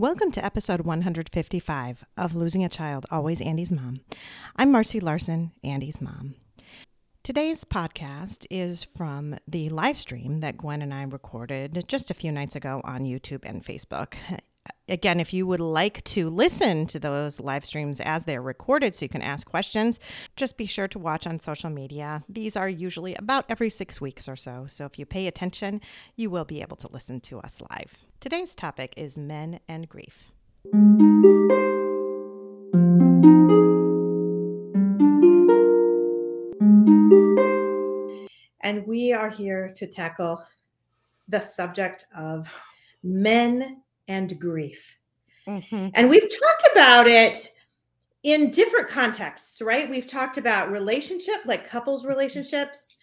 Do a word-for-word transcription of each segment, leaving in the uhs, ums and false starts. Welcome to episode one fifty-five of Losing a Child, Always Andy's Mom. I'm Marcy Larson, Andy's mom. Today's podcast is from the live stream that Gwen and I recorded just a few nights ago on YouTube and Facebook. Again, if you would like to listen to those live streams as they're recorded so you can ask questions, just be sure to watch on social media. These are usually about every six weeks or so. So if you pay attention, you will be able to listen to us live. Today's topic is men and grief. And we are here to tackle the subject of men and grief. Mm-hmm. And we've talked about it in different contexts, right? We've talked about relationship, like couples relationships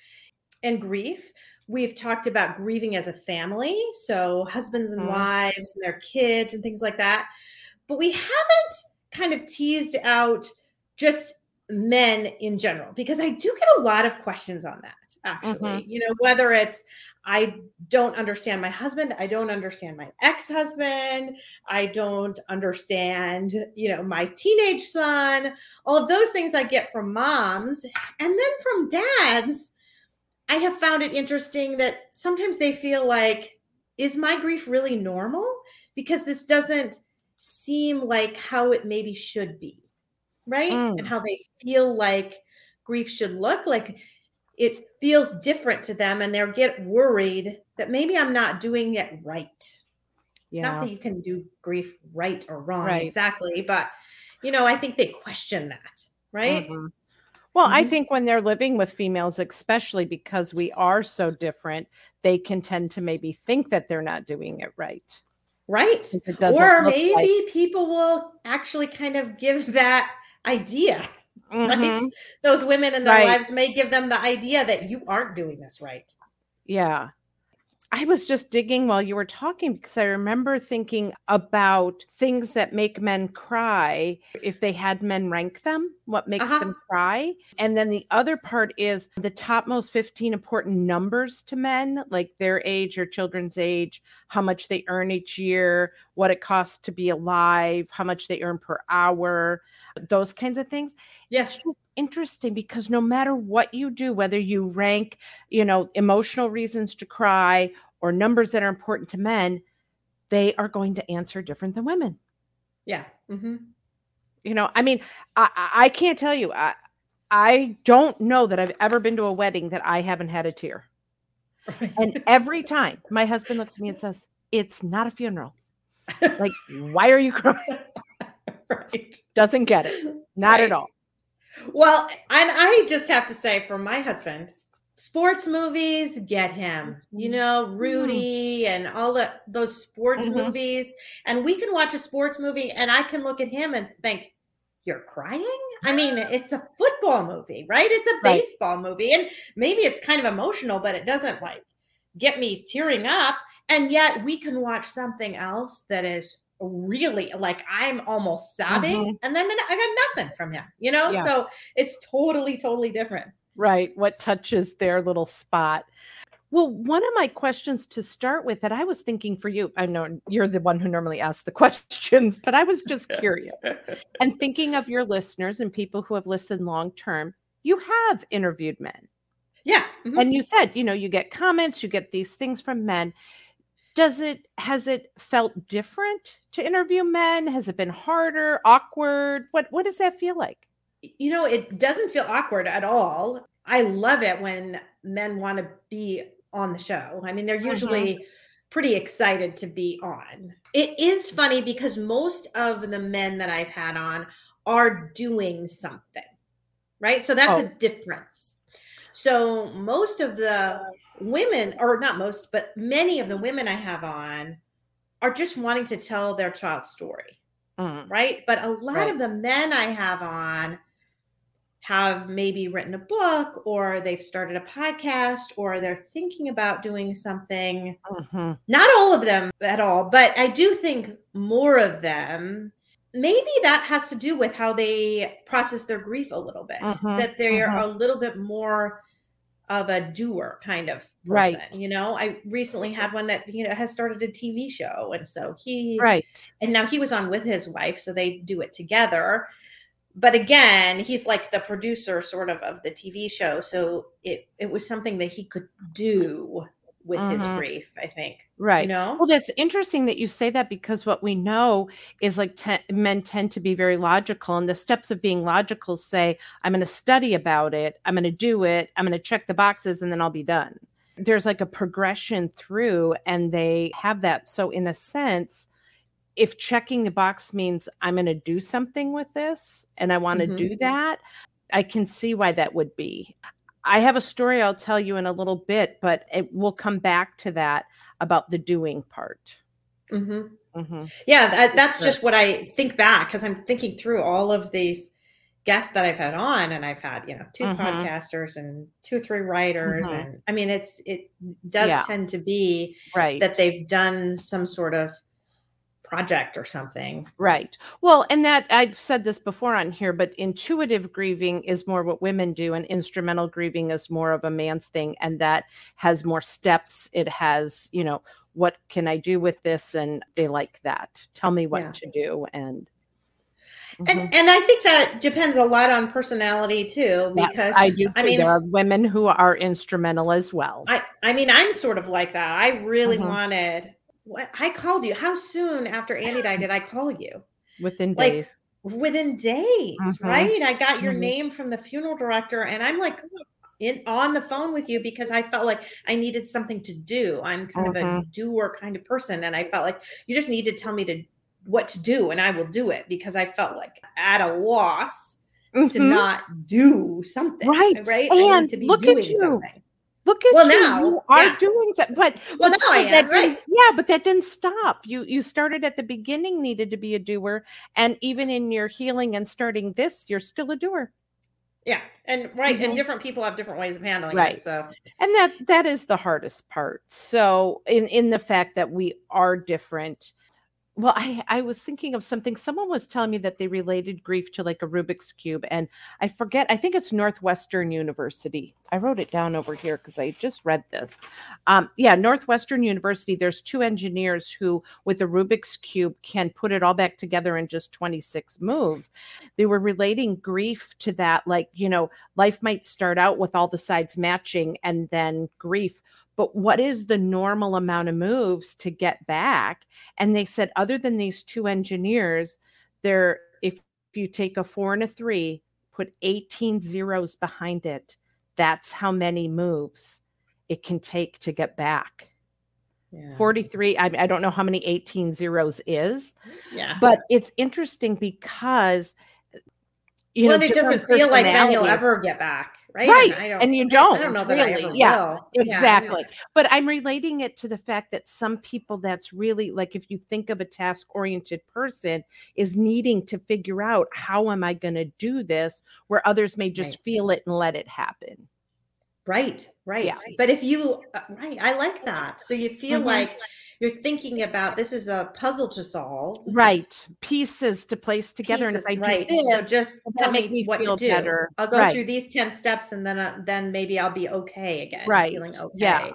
and grief. We've talked about grieving as a family. So husbands and mm-hmm. wives and their kids and things like that. But we haven't kind of teased out just men in general, because I do get a lot of questions on that, actually. Mm-hmm. You know, whether it's, I don't understand my husband, I don't understand my ex-husband, I don't understand, you know, my teenage son, all of those things I get from moms. And then from dads, I have found it interesting that sometimes they feel like, is my grief really normal? Because this doesn't seem like how it maybe should be. Right? Mm. And how they feel like grief should look like. It feels different to them, and they'll get worried that maybe I'm not doing it right. Yeah. Not that you can do grief right or wrong, right. Exactly. But, you know, I think they question that, right? Mm-hmm. Well, mm-hmm. I think when they're living with females, especially because we are so different, they can tend to maybe think that they're not doing it right. Right. Or maybe like- people will actually kind of give that idea. Mm-hmm. Right? Those women and their right. lives may give them the idea that you aren't doing this right. Yeah. I was just digging while you were talking, because I remember thinking about things that make men cry. If they had men rank them, what makes uh-huh. them cry? And then the other part is the top most fifteen important numbers to men, like their age or children's age, how much they earn each year, what it costs to be alive, how much they earn per hour, those kinds of things. Yes. It's just interesting, because no matter what you do, whether you rank, you know, emotional reasons to cry or numbers that are important to men, they are going to answer different than women. Yeah. Mm-hmm. You know, I mean, I, I can't tell you, I, I don't know that I've ever been to a wedding that I haven't had a tear. Right. And every time my husband looks at me and says, it's not a funeral. Like, why are you crying? Right. Doesn't get it. Not right. at all. Well, and I just have to say, for my husband, sports movies get him, you know, Rudy mm-hmm. and all the, those sports mm-hmm. movies. And we can watch a sports movie and I can look at him and think, you're crying? I mean, it's a football movie, right? It's a right. baseball movie. And maybe it's kind of emotional, but it doesn't like get me tearing up. And yet we can watch something else that is really like I'm almost sobbing mm-hmm. and then I got nothing from him, you know? Yeah. So it's totally, totally different. Right. What touches their little spot. Well, one of my questions to start with that I was thinking for you, I know you're the one who normally asks the questions, but I was just curious and thinking of your listeners and people who have listened long-term, you have interviewed men. Yeah. Mm-hmm. And you said, you know, you get comments, you get these things from men. Does it, has it felt different to interview men? Has it been harder, awkward? What, what does that feel like? You know, it doesn't feel awkward at all. I love it when men want to be on the show. I mean, they're usually uh-huh. pretty excited to be on. It is funny because most of the men that I've had on are doing something, right? So that's oh. a difference. So most of the women, or not most, but many of the women I have on are just wanting to tell their child's story, mm. right? But a lot right. of the men I have on have maybe written a book, or they've started a podcast, or they're thinking about doing something. Mm-hmm. Not all of them at all, but I do think more of them. Maybe that has to do with how they process their grief a little bit, mm-hmm, that they're mm-hmm. a little bit more of a doer kind of person. Right. You know, I recently had one that, you know, has started a T V show. And so he, right. and now he was on with his wife, so they do it together. But again, he's like the producer sort of of the T V show. So it, it was something that he could do with mm-hmm. his grief, I think. Right. You know? Well, that's interesting that you say that, because what we know is like te- men tend to be very logical, and the steps of being logical say, I'm going to study about it. I'm going to do it. I'm going to check the boxes, and then I'll be done. There's like a progression through, and they have that. So in a sense, if checking the box means I'm going to do something with this and I want to mm-hmm. do that, I can see why that would be. I have a story I'll tell you in a little bit, but it will come back to that about the doing part. Mm-hmm. Mm-hmm. Yeah, that, that's just what I think back, because I'm thinking through all of these guests that I've had on, and I've had, you know, two mm-hmm. podcasters and two or three writers. Mm-hmm. And I mean, it's it does yeah. tend to be right. that they've done some sort of project or something. Right. Well, and that I've said this before on here, but intuitive grieving is more what women do, and instrumental grieving is more of a man's thing. And that has more steps. It has, you know, what can I do with this? And they like that. Tell me what yeah. to do. And, and, mm-hmm. and I think that depends a lot on personality too, because yes, I do. I mean, there are women who are instrumental as well. I, I mean, I'm sort of like that. I really mm-hmm. wanted What I called you. How soon after Andy died did I call you? Within like, days. Within days, mm-hmm. right? I got your mm-hmm. name from the funeral director, and I'm like in on the phone with you because I felt like I needed something to do. I'm kind mm-hmm. of a doer kind of person, and I felt like you just need to tell me to what to do, and I will do it, because I felt like at a loss mm-hmm. to not do something. Right, right. And I need to be look doing at you. Something. Look at well, you, now, you are yeah. doing that. But well, now I am, right? Yeah, but that didn't stop. You you started at the beginning, needed to be a doer. And even in your healing and starting this, you're still a doer. Yeah. And right. Mm-hmm. And different people have different ways of handling right. it. So and that that is the hardest part. So in, in the fact that we are different. Well, I, I was thinking of something. Someone was telling me that they related grief to like a Rubik's Cube. And I forget, I think it's Northwestern University. I wrote it down over here because I just read this. Um, yeah, Northwestern University, there's two engineers who with the Rubik's Cube can put it all back together in just twenty-six moves. They were relating grief to that. Like, you know, life might start out with all the sides matching and then grief. But what is the normal amount of moves to get back? And they said, other than these two engineers, there, if you take a four and a three, put eighteen zeros behind it, that's how many moves it can take to get back. Yeah. forty-three, I, I don't know how many eighteen zeros is, yeah. but it's interesting because, you well, know, it doesn't feel like then you'll ever get back. Right. right. And, I don't, and you don't, I don't know really. That I ever yeah, will. Exactly. Yeah, but I'm relating it to the fact that some people, that's really like, if you think of a task oriented person, is needing to figure out how am I going to do this, where others may just right. feel it and let it happen. Right. Right. Yeah. But if you, uh, right. I like that. So you feel mm-hmm. like you're thinking about, this is a puzzle to solve. Right. Pieces to place together. Pieces, and if I right. do this, so just tell me, me what to do. Better. I'll go right. through these ten steps, and then, uh, then maybe I'll be okay again. Right. Feeling okay. Yeah.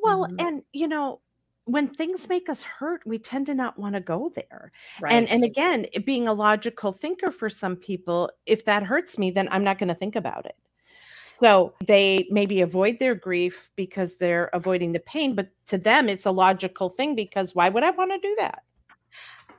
Well, mm-hmm. and you know, when things make us hurt, we tend to not want to go there. Right. And, and again, being a logical thinker for some people, if that hurts me, then I'm not going to think about it. So they maybe avoid their grief because they're avoiding the pain, but to them, it's a logical thing, because why would I want to do that?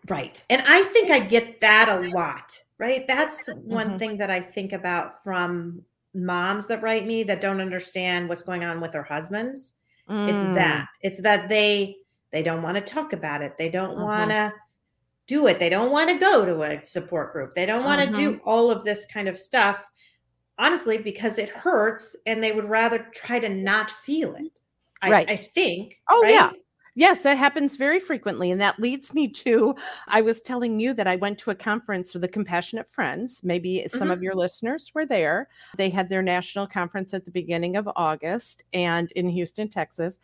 Right. And I think I get that a lot, right? That's one mm-hmm. thing that I think about from moms that write me that don't understand what's going on with their husbands. Mm. It's that, it's that they, they don't want to talk about it. They don't mm-hmm. want to do it. They don't want to go to a support group. They don't want to mm-hmm. do all of this kind of stuff. honestly, because it hurts and they would rather try to not feel it. I, right. I think. Oh, right? Yeah. Yes, that happens very frequently. And that leads me to, I was telling you that I went to a conference with the Compassionate Friends. Maybe some mm-hmm. of your listeners were there. They had their national conference at the beginning of August and in Houston, Texas.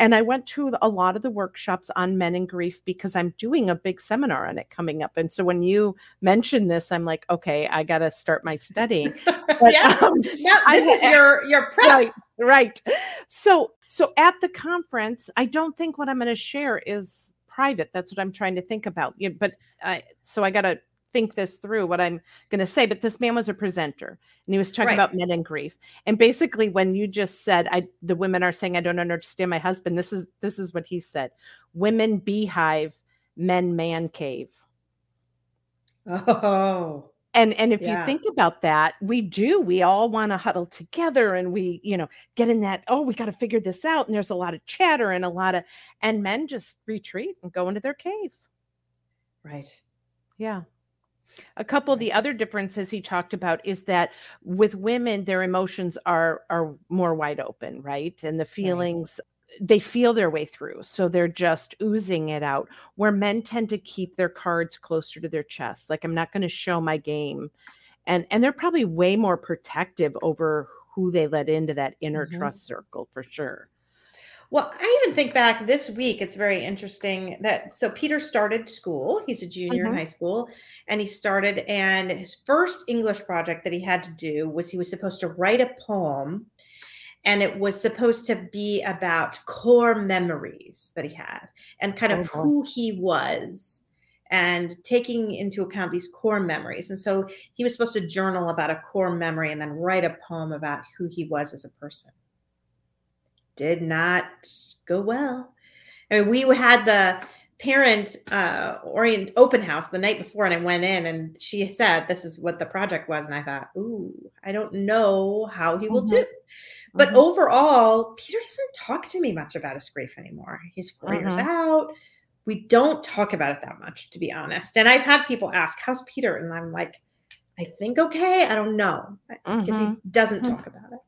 And I went to a lot of the workshops on men and grief because I'm doing a big seminar on it coming up. And so when you mentioned this, I'm like, okay, I got to start my studying. But, yeah, um, no, this is your, your prep. Right, right. So, so at the conference, I don't think what I'm going to share is private. That's what I'm trying to think about. Yeah, but I, so I got to think this through what I'm going to say, but this man was a presenter and he was talking right. about men and grief. And basically when you just said, I, the women are saying, I don't understand my husband. This is, this is what he said. Women beehive, men man cave. Oh, and, and if yeah. you think about that, we do, we all want to huddle together and we, you know, get in that, oh, we got to figure this out. And there's a lot of chatter and a lot of, and men just retreat and go into their cave. Right. Yeah. A couple of the other differences he talked about is that with women, their emotions are are more wide open, right? And the feelings, right. they feel their way through. So they're just oozing it out, where men tend to keep their cards closer to their chest. Like, I'm not going to show my game. And, and they're probably way more protective over who they let into that inner mm-hmm. trust circle, for sure. Well, I even think back this week, it's very interesting that, so Peter started school, he's a junior mm-hmm. in high school, and he started, and his first English project that he had to do was he was supposed to write a poem, and it was supposed to be about core memories that he had, and kind of mm-hmm. who he was, and taking into account these core memories. And so he was supposed to journal about a core memory and then write a poem about who he was as a person. Did not go well. I mean, we had the parent uh, orient open house the night before, and I went in and she said, this is what the project was. And I thought, ooh, I don't know how he will mm-hmm. do. But mm-hmm. overall, Peter doesn't talk to me much about his grief anymore. He's four mm-hmm. years out. We don't talk about it that much, to be honest. And I've had people ask, how's Peter? And I'm like, I think, okay, I don't know. Because mm-hmm. he doesn't mm-hmm. talk about it.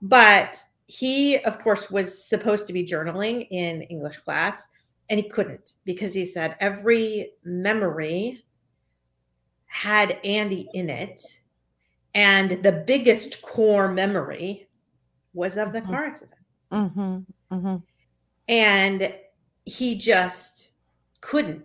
But he, of course, was supposed to be journaling in English class, and he couldn't because he said every memory had Andy in it. And the biggest core memory was of the car accident. Mm-hmm. Mm-hmm. And he just couldn't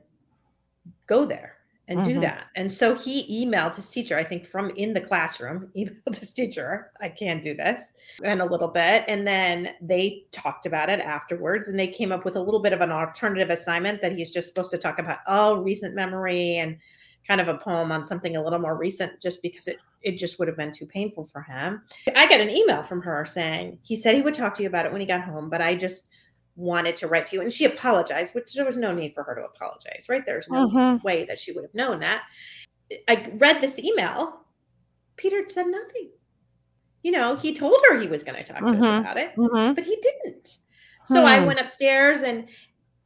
go there and mm-hmm. do that. And so he emailed his teacher, I think from in the classroom, emailed his teacher, I can't do this, and a little bit. And then they talked about it afterwards, and they came up with a little bit of an alternative assignment that he's just supposed to talk about all recent memory and kind of a poem on something a little more recent, just because it, it just would have been too painful for him. I got an email from her saying, he said he would talk to you about it when he got home, but I just wanted to write to you. And she apologized, which there was no need for her to apologize, right? There's no mm-hmm. way that she would have known that. I read this email. Peter had said nothing. You know, he told her he was going to talk mm-hmm. to us about it, mm-hmm. but he didn't. So hmm. I went upstairs, and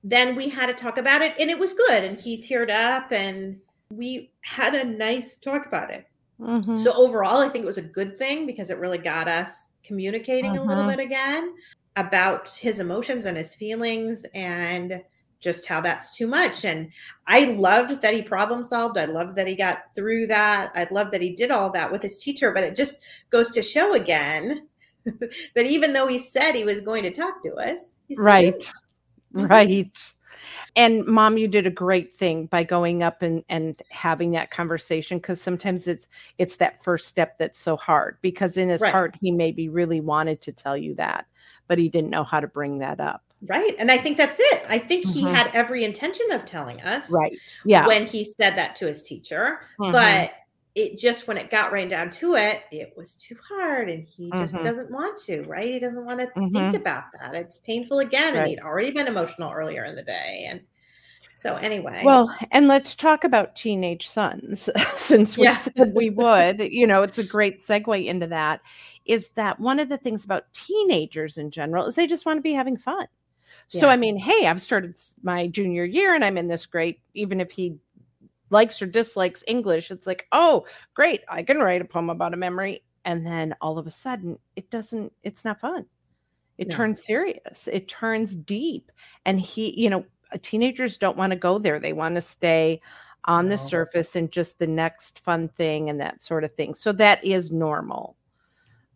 then we had to talk about it, and it was good. And he teared up, and we had a nice talk about it. Mm-hmm. So overall, I think it was a good thing because it really got us communicating mm-hmm. a little bit again about his emotions and his feelings and just how that's too much. And I loved that he problem solved. I loved that he got through that. I loved that he did all that with his teacher, but it just goes to show again that even though he said he was going to talk to us, he still right. didn't. Right. And Mom, you did a great thing by going up and, and having that conversation, because sometimes it's it's that first step that's so hard, because in his right. heart, he maybe really wanted to tell you that, but he didn't know how to bring that up. Right. And I think that's it. I think mm-hmm. he had every intention of telling us right. yeah. when he said that to his teacher. Mm-hmm. But it just, when it got right down to it, it was too hard. And he just mm-hmm. doesn't want to, right? He doesn't want to mm-hmm. think about that. It's painful again. Right. And he'd already been emotional earlier in the day. And so anyway. Well, and let's talk about teenage sons, since we yeah. said we would. You know, it's a great segue into that, is that one of the things about teenagers in general is they just want to be having fun. Yeah. So, I mean, hey, I've started my junior year and I'm in this great, even if he likes or dislikes English, it's like, oh, great, I can write a poem about a memory And then all of a sudden it doesn't, it's not fun. It no. turns serious. It turns deep. And he, you know, teenagers don't want to go there. They want to stay on the no. surface and just the next fun thing and that sort of thing. So that is normal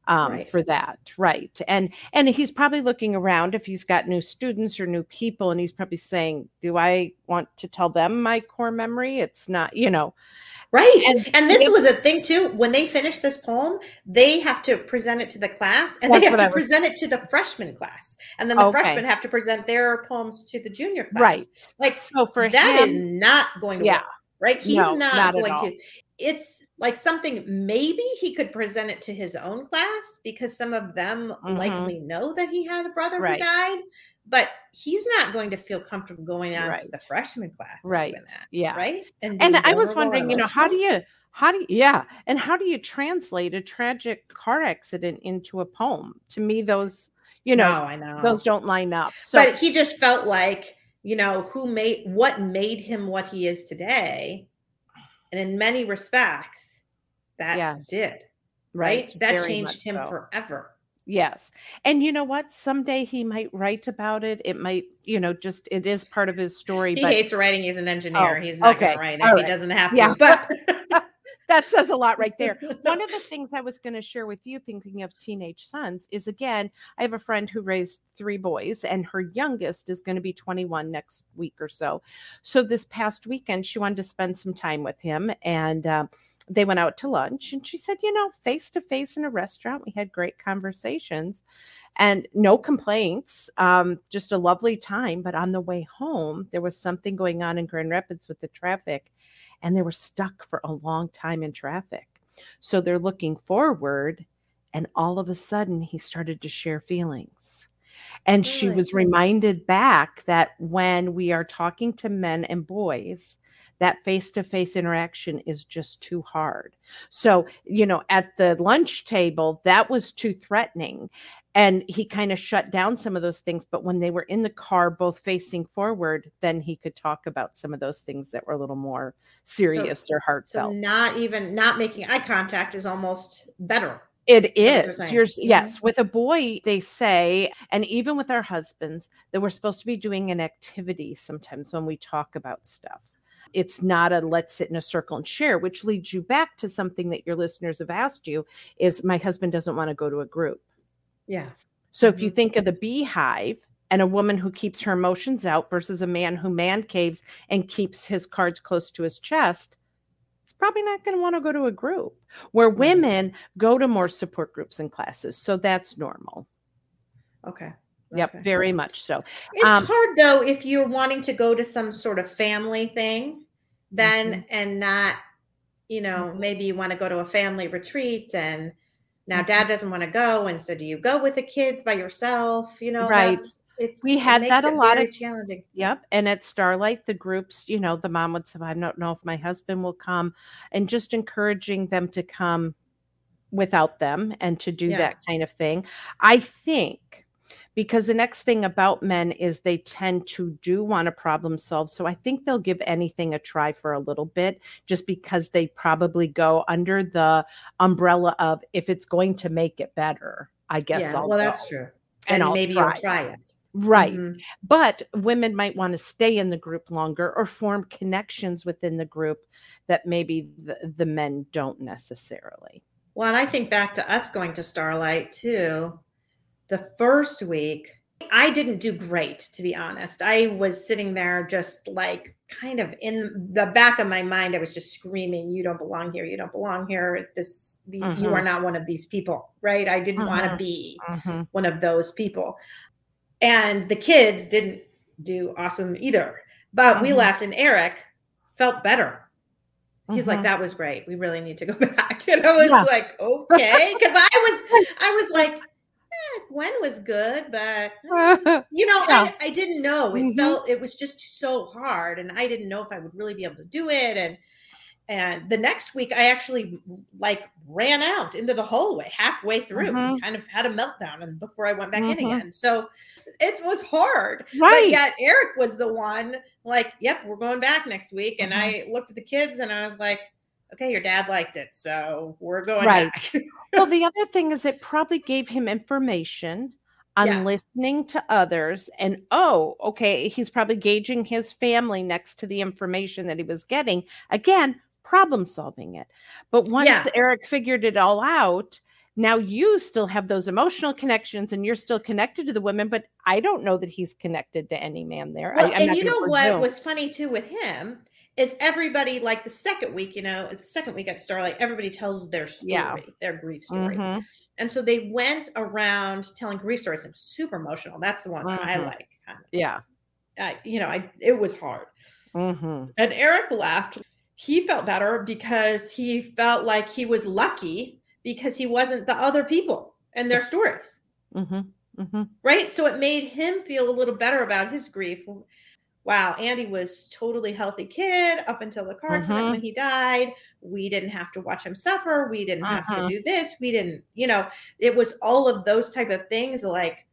um, right. for that. Right. And, and he's probably looking around if he's got new students or new people, and he's probably saying, do I want to tell them my core memory? It's not, you know, right. And, and this it, was a thing too, when they finish this poem, they have to present it to the class, and they have to present it to the freshman class. And then the okay. freshmen have to present their poems to the junior class. Right. Like, so for that him, is not going to yeah. work, right? He's no, not, not going to, it's like something, maybe he could present it to his own class, because some of them mm-hmm. likely know that he had a brother right. who died, but he's not going to feel comfortable going out right. to the freshman class. Right. That, yeah. Right. And, and I was wondering, you know, how do you, how do you, yeah. And how do you translate a tragic car accident into a poem? To me, those, you know, no, I know. those don't line up. So, but he just felt like, you know, who made, what made him what he is today. And in many respects that yes. did, right. right. That Very changed him so. forever. Yes. And you know what? Someday he might write about it. It might, you know, just, it is part of his story. He but... hates writing. He's an engineer. Oh, he's not okay. going to write it. Right. He doesn't have to. Yeah. But that says a lot right there. One of the things I was going to share with you, thinking of teenage sons, is again, I have a friend who raised three boys, and her youngest is going to be twenty-one next week or so. So this past weekend, she wanted to spend some time with him, and, um, they went out to lunch, and she said, you know, face to face in a restaurant, we had great conversations and no complaints, um, just a lovely time. But on the way home, there was something going on in Grand Rapids with the traffic, and they were stuck for a long time in traffic. So they're looking forward, and all of a sudden he started to share feelings. And really? She was reminded back that when we are talking to men and boys, that face-to-face interaction is just too hard. So, you know, at the lunch table, that was too threatening. And he kind of shut down some of those things. But when they were in the car, both facing forward, then he could talk about some of those things that were a little more serious so, or heartfelt. So not even, not making eye contact is almost better. It is. You're, yes. With a boy, they say, and even with our husbands, that we're supposed to be doing an activity sometimes when we talk about stuff. It's not a let's sit in a circle and share, which leads you back to something that your listeners have asked you is, my husband doesn't want to go to a group. Yeah. So mm-hmm. if you think of the beehive and a woman who keeps her emotions out versus a man who man caves and keeps his cards close to his chest, it's probably not going to want to go to a group, where mm-hmm. women go to more support groups and classes. So that's normal. Okay. Yep, okay. Very much so. It's um, hard, though, if you're wanting to go to some sort of family thing, then mm-hmm. and not, you know, mm-hmm. maybe you want to go to a family retreat, and now mm-hmm. dad doesn't want to go. And so do you go with the kids by yourself? You know, right. That's, it's, we had it that a lot of challenging. Yep. And at Starlight, the groups, you know, the mom would say, I don't know if my husband will come, and just encouraging them to come without them and to do yeah. that kind of thing. I think. Because the next thing about men is they tend to do want to problem solve. So I think they'll give anything a try for a little bit, just because they probably go under the umbrella of, if it's going to make it better, I guess. Yeah, I'll well, go. That's true. And, and I'll maybe try. You'll try it. Right. Mm-hmm. But women might want to stay in the group longer or form connections within the group that maybe the, the men don't necessarily. Well, and I think back to us going to Starlight, too. The first week, I didn't do great, to be honest. I was sitting there just like kind of in the back of my mind. I was just screaming, you don't belong here. You don't belong here. This, the, mm-hmm. you are not one of these people, right? I didn't mm-hmm. want to be mm-hmm. one of those people. And the kids didn't do awesome either. But mm-hmm. we left, and Eric felt better. He's mm-hmm. like, that was great. We really need to go back. And I was yeah. like, okay. Because I was, I was like, Gwen was good, but you know, yeah. I, I didn't know. It mm-hmm. felt, it was just so hard, and I didn't know if I would really be able to do it. And and the next week, I actually like ran out into the hallway halfway through, mm-hmm. and kind of had a meltdown, and before I went back mm-hmm. in again. So it was hard. Right. But yet Eric was the one like, "Yep, we're going back next week." Mm-hmm. And I looked at the kids, and I was like, okay, your dad liked it, so we're going right. back. Well, the other thing is it probably gave him information on yeah. listening to others. And, oh, okay, he's probably gauging his family next to the information that he was getting. Again, problem solving it. But once yeah. Eric figured it all out, now you still have those emotional connections and you're still connected to the women, but I don't know that he's connected to any man there. Well, I, and you know what presume. was funny too with him is everybody, like the second week, you know, the second week at Starlight, everybody tells their story, yeah. their grief story. Mm-hmm. And so they went around telling grief stories. I'm super emotional. That's the one mm-hmm. I like. Yeah. I, you know, I, it was hard. Mm-hmm. And Eric left. He felt better because he felt like he was lucky because he wasn't the other people and their stories. Mm-hmm. Mm-hmm. Right. So it made him feel a little better about his grief. Wow. Andy was totally healthy kid up until the car accident mm-hmm. when he died. We didn't have to watch him suffer. We didn't uh-huh. have to do this. We didn't, you know, it was all of those type of things. Like,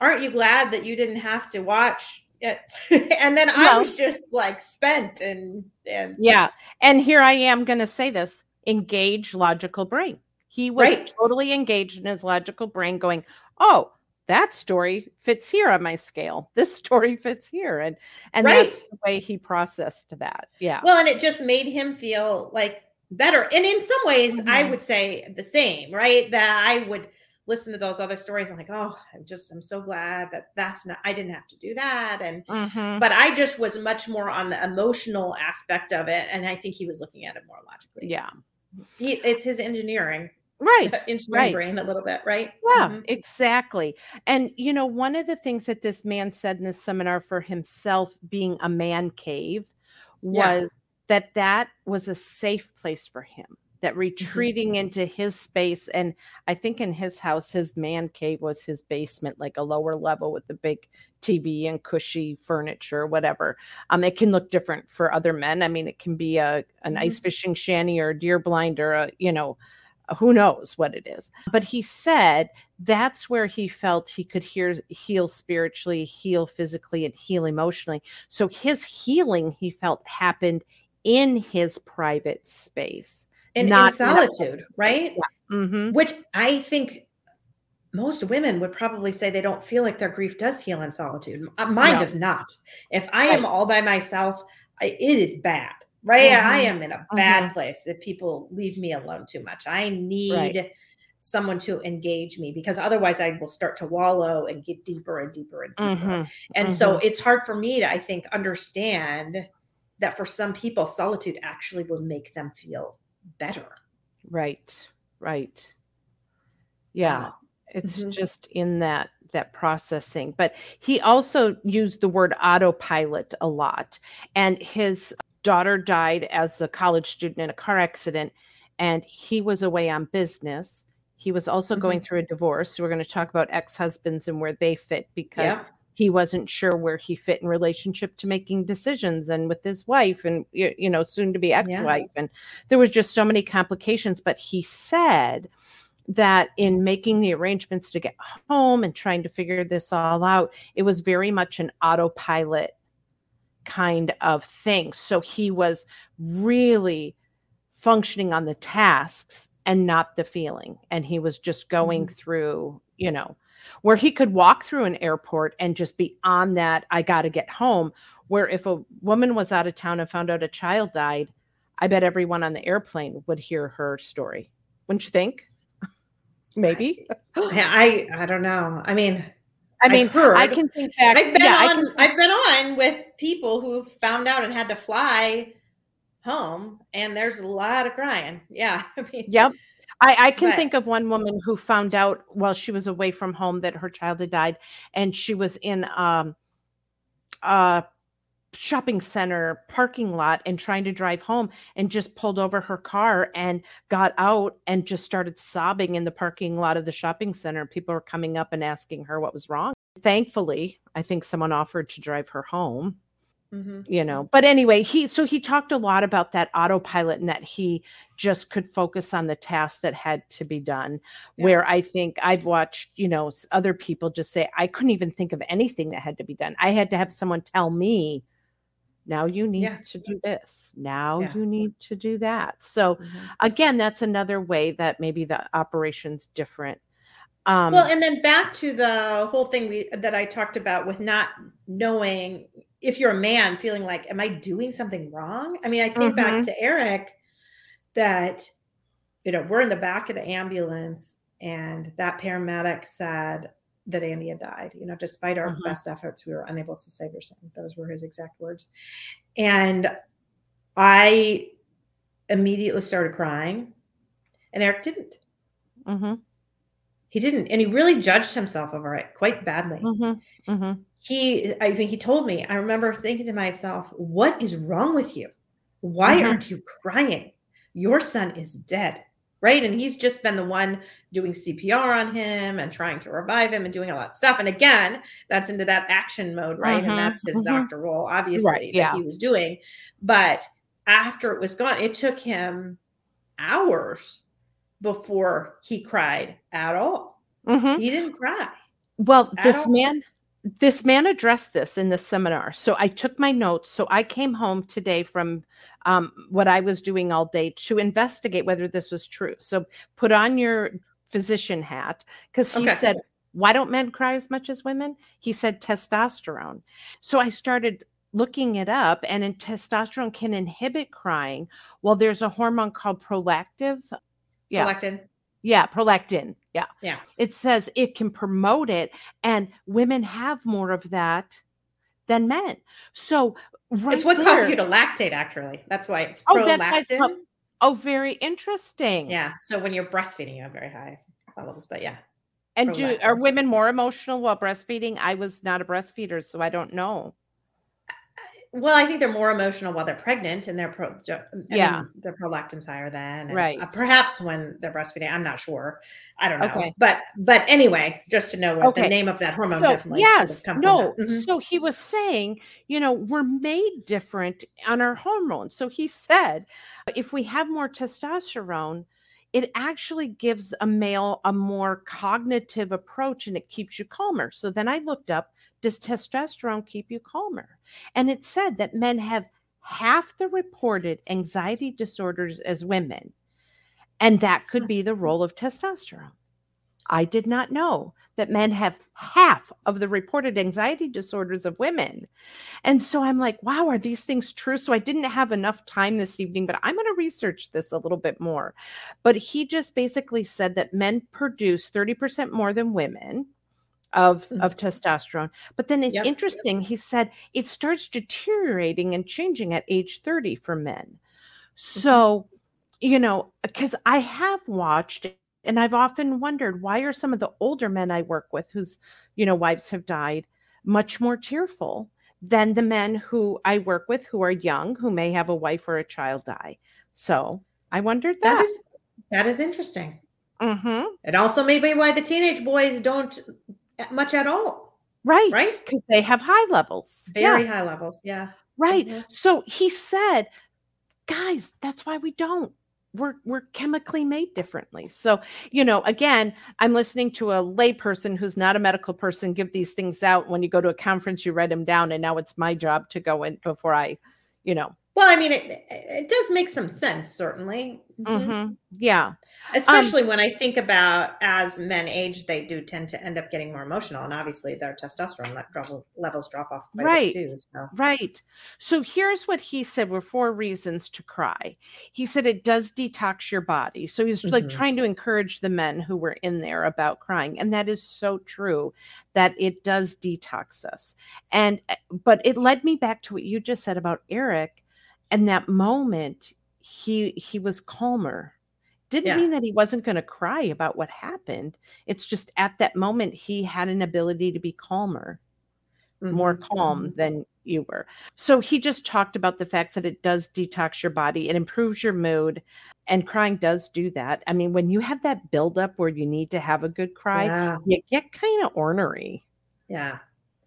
aren't you glad that you didn't have to watch it? And then no. I was just like spent and, and yeah. And here I am going to say this, engage logical brain. He was right. totally engaged in his logical brain going, oh, that story fits here on my scale. This story fits here. And and right. that's the way he processed that. Yeah. Well, and it just made him feel like better. And in some ways, mm-hmm. I would say the same, right? That I would listen to those other stories and like, oh, I'm just, I'm so glad that that's not, I didn't have to do that. And, mm-hmm. but I just was much more on the emotional aspect of it. And I think he was looking at it more logically. Yeah. He, it's his engineering. Right. Engineering right. brain a little bit, right? Yeah, mm-hmm. exactly. And, you know, one of the things that this man said in this seminar for himself being a man cave was yeah. that that was a safe place for him, that retreating mm-hmm. into his space. And I think in his house, his man cave was his basement, like a lower level with the big T V and cushy furniture, whatever. Um, it can look different for other men. I mean, it can be a an mm-hmm. ice fishing shanty or a deer blind or, a, you know, who knows what it is. But he said that's where he felt he could hear, heal spiritually, heal physically, and heal emotionally. So his healing, he felt, happened in his private space. And not in solitude, not, right? Yeah. Mm-hmm. Which I think most women would probably say they don't feel like their grief does heal in solitude. Mine no. does not. If I right. am all by myself, I, it is bad. Right. Mm-hmm. I am in a bad mm-hmm. place if people leave me alone too much. I need right. someone to engage me because otherwise I will start to wallow and get deeper and deeper and deeper. Mm-hmm. And mm-hmm. so it's hard for me to, I think, understand that for some people, solitude actually will make them feel better. Right. Right. Yeah. It's mm-hmm. just in that. that processing. But he also used the word autopilot a lot. And his daughter died as a college student in a car accident. And he was away on business. He was also mm-hmm. going through a divorce. So we're going to talk about ex-husbands and where they fit because yeah. he wasn't sure where he fit in relationship to making decisions and with his wife and, you know, soon to be ex-wife. Yeah. And there was just so many complications. But he said that in making the arrangements to get home and trying to figure this all out, it was very much an autopilot kind of thing. So he was really functioning on the tasks and not the feeling. And he was just going mm-hmm. through, you know, where he could walk through an airport and just be on that, I got to get home. Where if a woman was out of town and found out a child died, I bet everyone on the airplane would hear her story. Wouldn't you think? Maybe. I, I I don't know. I mean, I mean, I've heard. I can think back. I've been yeah, on. Can, I've been on with people who found out and had to fly home, and there's a lot of crying. Yeah. I mean, yep. I, I can but, think of one woman who found out while she was away from home that her child had died, and she was in um a shopping center parking lot and trying to drive home and just pulled over her car and got out and just started sobbing in the parking lot of the shopping center. People were coming up and asking her what was wrong. Thankfully, I think someone offered to drive her home, mm-hmm. you know, but anyway, he, so he talked a lot about that autopilot and that he just could focus on the tasks that had to be done yeah. where I think I've watched, you know, other people just say, I couldn't even think of anything that had to be done. I had to have someone tell me Now you need yeah. to do this. Now yeah. you need to do that. So mm-hmm. again, that's another way that maybe the operation's different. Um, well, and then back to the whole thing we that I talked about with not knowing, if you're a man feeling like, am I doing something wrong? I mean, I think mm-hmm. back to Eric that, you know, we're in the back of the ambulance and that paramedic said that Andy had died, you know, despite our mm-hmm. best efforts, we were unable to save your son. Those were his exact words. And I immediately started crying and Eric didn't. Mm-hmm. He didn't. And he really judged himself over it quite badly. Mm-hmm. Mm-hmm. He, I mean, he told me, I remember thinking to myself, what is wrong with you? Why mm-hmm. aren't you crying? Your son is dead. Right. And he's just been the one doing C P R on him and trying to revive him and doing a lot of stuff. And again, that's into that action mode. Right. Mm-hmm. And that's his mm-hmm. doctor role, obviously, right. yeah. that he was doing. But after it was gone, it took him hours before he cried at all. Mm-hmm. He didn't cry. Well, this all. man, this man addressed this in the seminar. So I took my notes. So I came home today from Um, what I was doing all day to investigate whether this was true. So put on your physician hat, because he okay. said, why don't men cry as much as women? He said testosterone. So I started looking it up, and in testosterone can inhibit crying. Well, there's a hormone called prolactive. Yeah. Prolactin. Yeah. Prolactin. Yeah. Yeah. It says it can promote it, and women have more of that than men. So Right it's what there. causes you to lactate, actually. That's why it's oh, prolactin. Why it's, oh, very interesting. Yeah. So when you're breastfeeding, you have very high levels, but yeah. And do, are women more emotional while breastfeeding? I was not a breastfeeder, so I don't know. Well, I think they're more emotional while they're pregnant, and their pro, yeah, mean, their prolactin's higher then, and right? Perhaps when they're breastfeeding, I'm not sure. I don't know, okay. but but anyway, just to know what okay. the name of that hormone so, definitely. Yes, no. Mm-hmm. So he was saying, you know, we're made different on our hormones. So he said, if we have more testosterone, it actually gives a male a more cognitive approach, and it keeps you calmer. So then I looked up, does testosterone keep you calmer? And it said that men have half the reported anxiety disorders as women, and that could be the role of testosterone. I did not know that men have half of the reported anxiety disorders of women. And so I'm like, wow, are these things true? So I didn't have enough time this evening, but I'm going to research this a little bit more. But he just basically said that men produce thirty percent more than women of, mm-hmm. of testosterone. But then it's yep. interesting. Yep. He said it starts deteriorating and changing at age thirty for men. So, mm-hmm. you know, because I have watched, and I've often wondered, why are some of the older men I work with whose, you know, wives have died much more tearful than the men who I work with who are young, who may have a wife or a child die? So I wondered that. That is, that is interesting. Mm-hmm. It also may be why the teenage boys don't much at all. Right. Right. Because they have high levels. Very yeah. high levels. Yeah. Right. Mm-hmm. So he said, guys, that's why we don't. We're we're chemically made differently. So, you know, again, I'm listening to a lay person who's not a medical person give these things out. When you go to a conference, you write them down, and now it's my job to go in before I, you know. Well, I mean, it it does make some sense, certainly. Mm-hmm. Mm-hmm. Yeah. Especially um, when I think about as men age, they do tend to end up getting more emotional. And obviously their testosterone levels, levels drop off quite right. a bit too. So. Right. So here's what he said were four reasons to cry. He said it does detox your body. So he's mm-hmm. like trying to encourage the men who were in there about crying. And that is so true that it does detox us. And but it led me back to what you just said about Eric. And that moment, he he was calmer. Didn't yeah. mean that he wasn't going to cry about what happened. It's just at that moment, he had an ability to be calmer, mm-hmm. more calm than you were. So he just talked about the fact that it does detox your body. It improves your mood. And crying does do that. I mean, when you have that buildup where you need to have a good cry, yeah. you get kind of ornery. Yeah.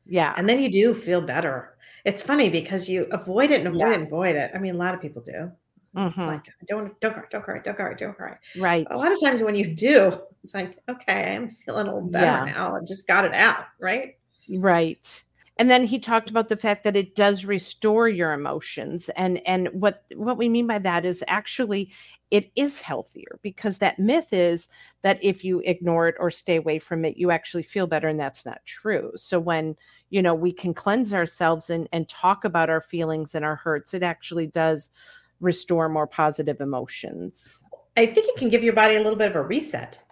Yeah. And then you do feel better. It's funny because you avoid it and avoid yeah. it and avoid it. I mean, a lot of people do. Mm-hmm. Like, don't, don't cry, don't cry, don't cry, don't cry. Right. A lot of times when you do, it's like, okay, I'm feeling a little better yeah. now. I just got it out. Right. Right. And then he talked about the fact that it does restore your emotions. And, and what, what we mean by that is actually it is healthier, because that myth is that if you ignore it or stay away from it, you actually feel better. And that's not true. So when, you know, we can cleanse ourselves and, and talk about our feelings and our hurts, it actually does restore more positive emotions. I think it can give your body a little bit of a reset.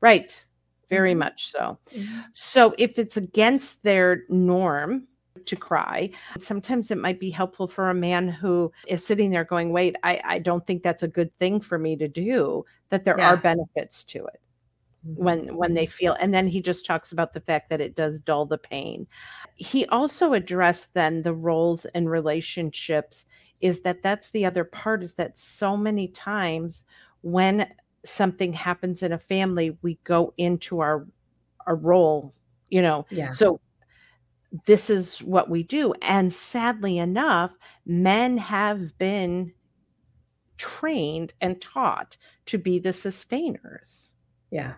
Right. Very much so. Mm-hmm. So if it's against their norm to cry, sometimes it might be helpful for a man who is sitting there going, wait, I, I don't think that's a good thing for me to do, that there yeah. are benefits to it mm-hmm. when, when they feel. And then he just talks about the fact that it does dull the pain. He also addressed then the roles and relationships, is that that's the other part, is that so many times when something happens in a family, we go into our, our role, you know, yeah. so this is what we do. And sadly enough, men have been trained and taught to be the sustainers. Yeah.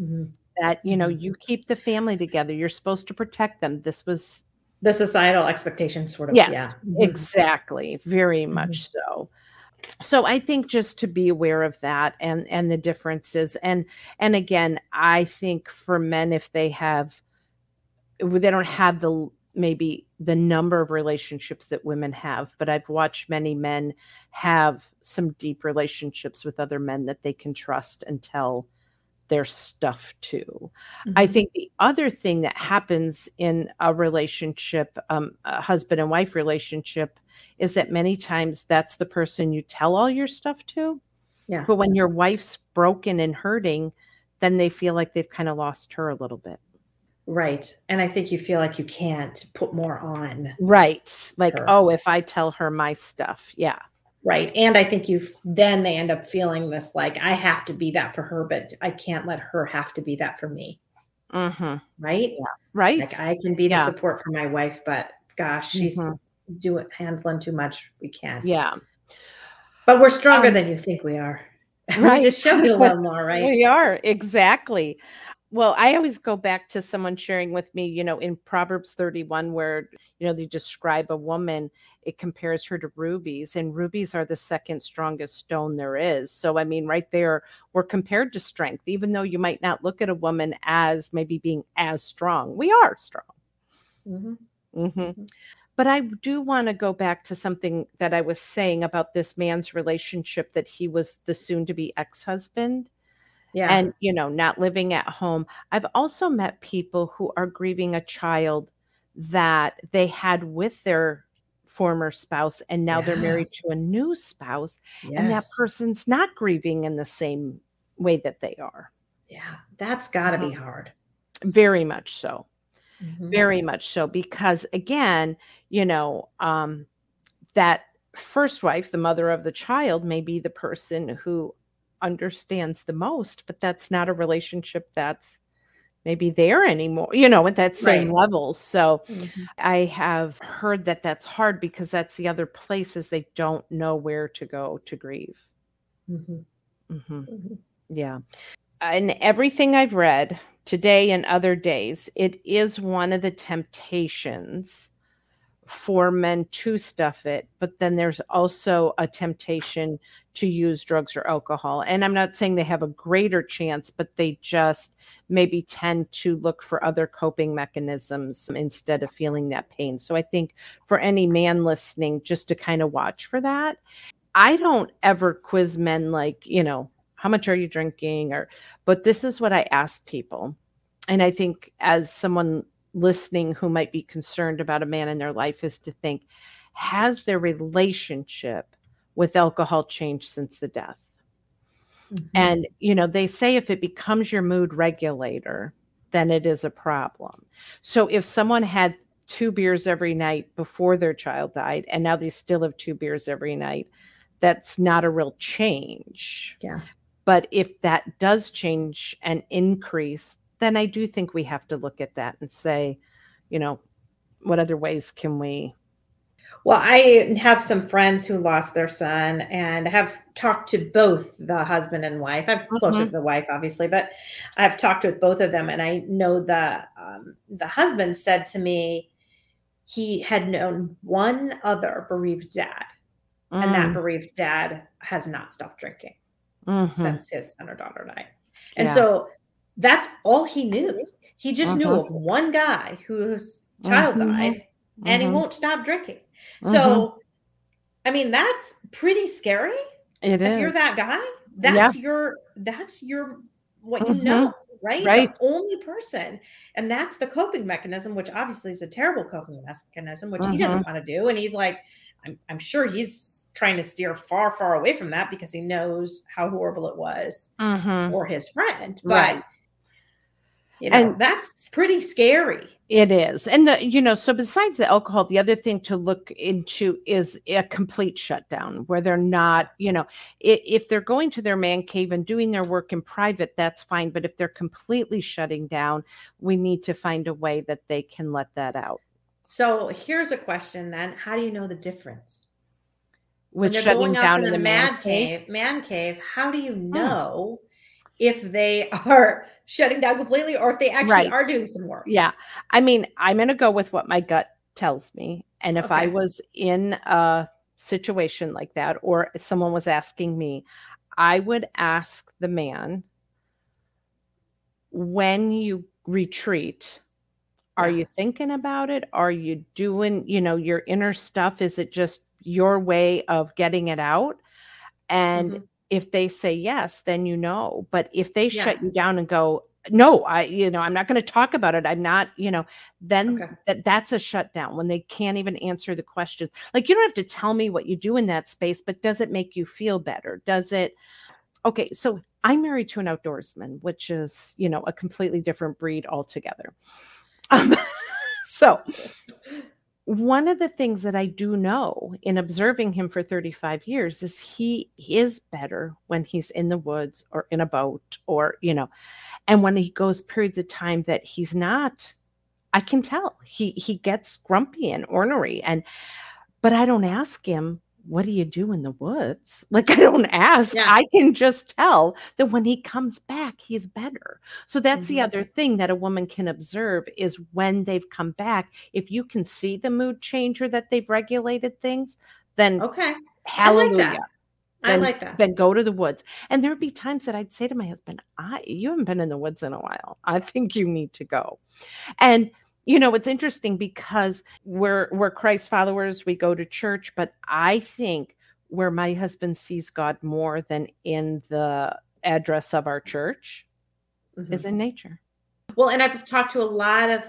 Mm-hmm. That, you know, you keep the family together. You're supposed to protect them. This was the societal expectation sort of. Yes, yeah. exactly. Very much mm-hmm. so. So I think just to be aware of that and, and the differences. And, and again, I think for men, if they have, they don't have the, maybe the number of relationships that women have, but I've watched many men have some deep relationships with other men that they can trust and tell their stuff to. Mm-hmm. I think the other thing that happens in a relationship, um, a husband and wife relationship, is that many times that's the person you tell all your stuff to. Yeah. But when your wife's broken and hurting, then they feel like they've kind of lost her a little bit. Right. And I think you feel like you can't put more on. Right. Like, her. Oh, if I tell her my stuff. Yeah. Right. And I think you then they end up feeling this, like, I have to be that for her, but I can't let her have to be that for me. Mm-hmm. Right. Yeah. Right. Like, I can be the yeah. support for my wife, but gosh, she's mm-hmm. doing handling too much. We can't. Yeah. But we're stronger um, than you think we are. Right. We just showed you a little more, right? We are. Exactly. Well, I always go back to someone sharing with me, you know, in Proverbs thirty-one, where, you know, they describe a woman, it compares her to rubies, and rubies are the second strongest stone there is. So, I mean, right there, we're compared to strength, even though you might not look at a woman as maybe being as strong. We are strong. Mm-hmm. Mm-hmm. Mm-hmm. But I do want to go back to something that I was saying about this man's relationship, that he was the soon-to-be ex-husband. Yeah. And, you know, not living at home. I've also met people who are grieving a child that they had with their former spouse, and now yes. they're married to a new spouse. Yes. And that person's not grieving in the same way that they are. Yeah. That's got to be hard. Very much so. Mm-hmm. Very much so. Because, again, you know, um, that first wife, the mother of the child, may be the person who understands the most, but that's not a relationship that's maybe there anymore, you know, at that same right. level. So mm-hmm. I have heard that that's hard, because that's the other place, is they don't know where to go to grieve. Mm-hmm. Mm-hmm. Mm-hmm. Yeah. And everything I've read today and other days, it is one of the temptations for men to stuff it, but then there's also a temptation to use drugs or alcohol. And I'm not saying they have a greater chance, but they just maybe tend to look for other coping mechanisms instead of feeling that pain. So I think for any man listening, just to kind of watch for that. I don't ever quiz men like, you know, how much are you drinking? Or, but this is what I ask people. And I think as someone listening who might be concerned about a man in their life, is to think, has their relationship with alcohol changed since the death? Mm-hmm. And, you know, they say if it becomes your mood regulator, then it is a problem. So if someone had two beers every night before their child died, and now they still have two beers every night, that's not a real change. Yeah. But if that does change and increase, then I do think we have to look at that and say, you know, what other ways can we? Well, I have some friends who lost their son, and have talked to both the husband and wife. I'm mm-hmm. closer to the wife, obviously, but I've talked with both of them. And I know the, um, the husband said to me, he had known one other bereaved dad, mm. and that bereaved dad has not stopped drinking mm-hmm. since his son or daughter died. And yeah. so that's all he knew. He just mm-hmm. knew of one guy whose child mm-hmm. died, mm-hmm. and he won't stop drinking. Mm-hmm. So, I mean, that's pretty scary. It if is. You're that guy, that's yeah. your, that's your, what mm-hmm. you know. Right? right? The only person. And that's the coping mechanism, which obviously is a terrible coping mechanism, which mm-hmm. he doesn't want to do. And he's like, I'm, I'm sure he's trying to steer far, far away from that because he knows how horrible it was mm-hmm. for his friend. But, right. you know, and that's pretty scary. It is. And, the, you know, so besides the alcohol, the other thing to look into is a complete shutdown where they're not, you know, if, if they're going to their man cave and doing their work in private, that's fine. But if they're completely shutting down, we need to find a way that they can let that out. So here's a question then. How do you know the difference? With shutting down in the, the man cave, cave, man cave, how do you know oh. if they are shutting down completely or if they actually right. are doing some work? Yeah. I mean, I'm going to go with what my gut tells me. And if okay. I was in a situation like that, or if someone was asking me, I would ask the man, when you retreat, are yeah. you thinking about it? Are you doing, you know, your inner stuff? Is it just your way of getting it out? And mm-hmm. if they say yes, then you know. But if they yeah. shut you down and go, no, I, you know, I'm not going to talk about it. I'm not, you know, then okay. th- that's a shutdown when they can't even answer the questions. Like, you don't have to tell me what you do in that space, but does it make you feel better? Does it? Okay. So I'm married to an outdoorsman, which is, you know, a completely different breed altogether. Um, so one of the things that I do know in observing him for thirty-five years is he is better when he's in the woods or in a boat or, you know, and when he goes periods of time that he's not, I can tell he, he gets grumpy and ornery. And, but I don't ask him, what do you do in the woods? Like, I don't ask. Yeah. I can just tell that when he comes back, he's better. So that's mm-hmm. the other thing that a woman can observe is when they've come back. If you can see the mood change or that they've regulated things, then okay. hallelujah. I like that. Then, I like that. Then go to the woods. And there'd be times that I'd say to my husband, I, you haven't been in the woods in a while. I think you need to go. And you know, it's interesting because we're we're Christ followers, we go to church, but I think where my husband sees God more than in the address of our church mm-hmm. is in nature. Well, and I've talked to a lot of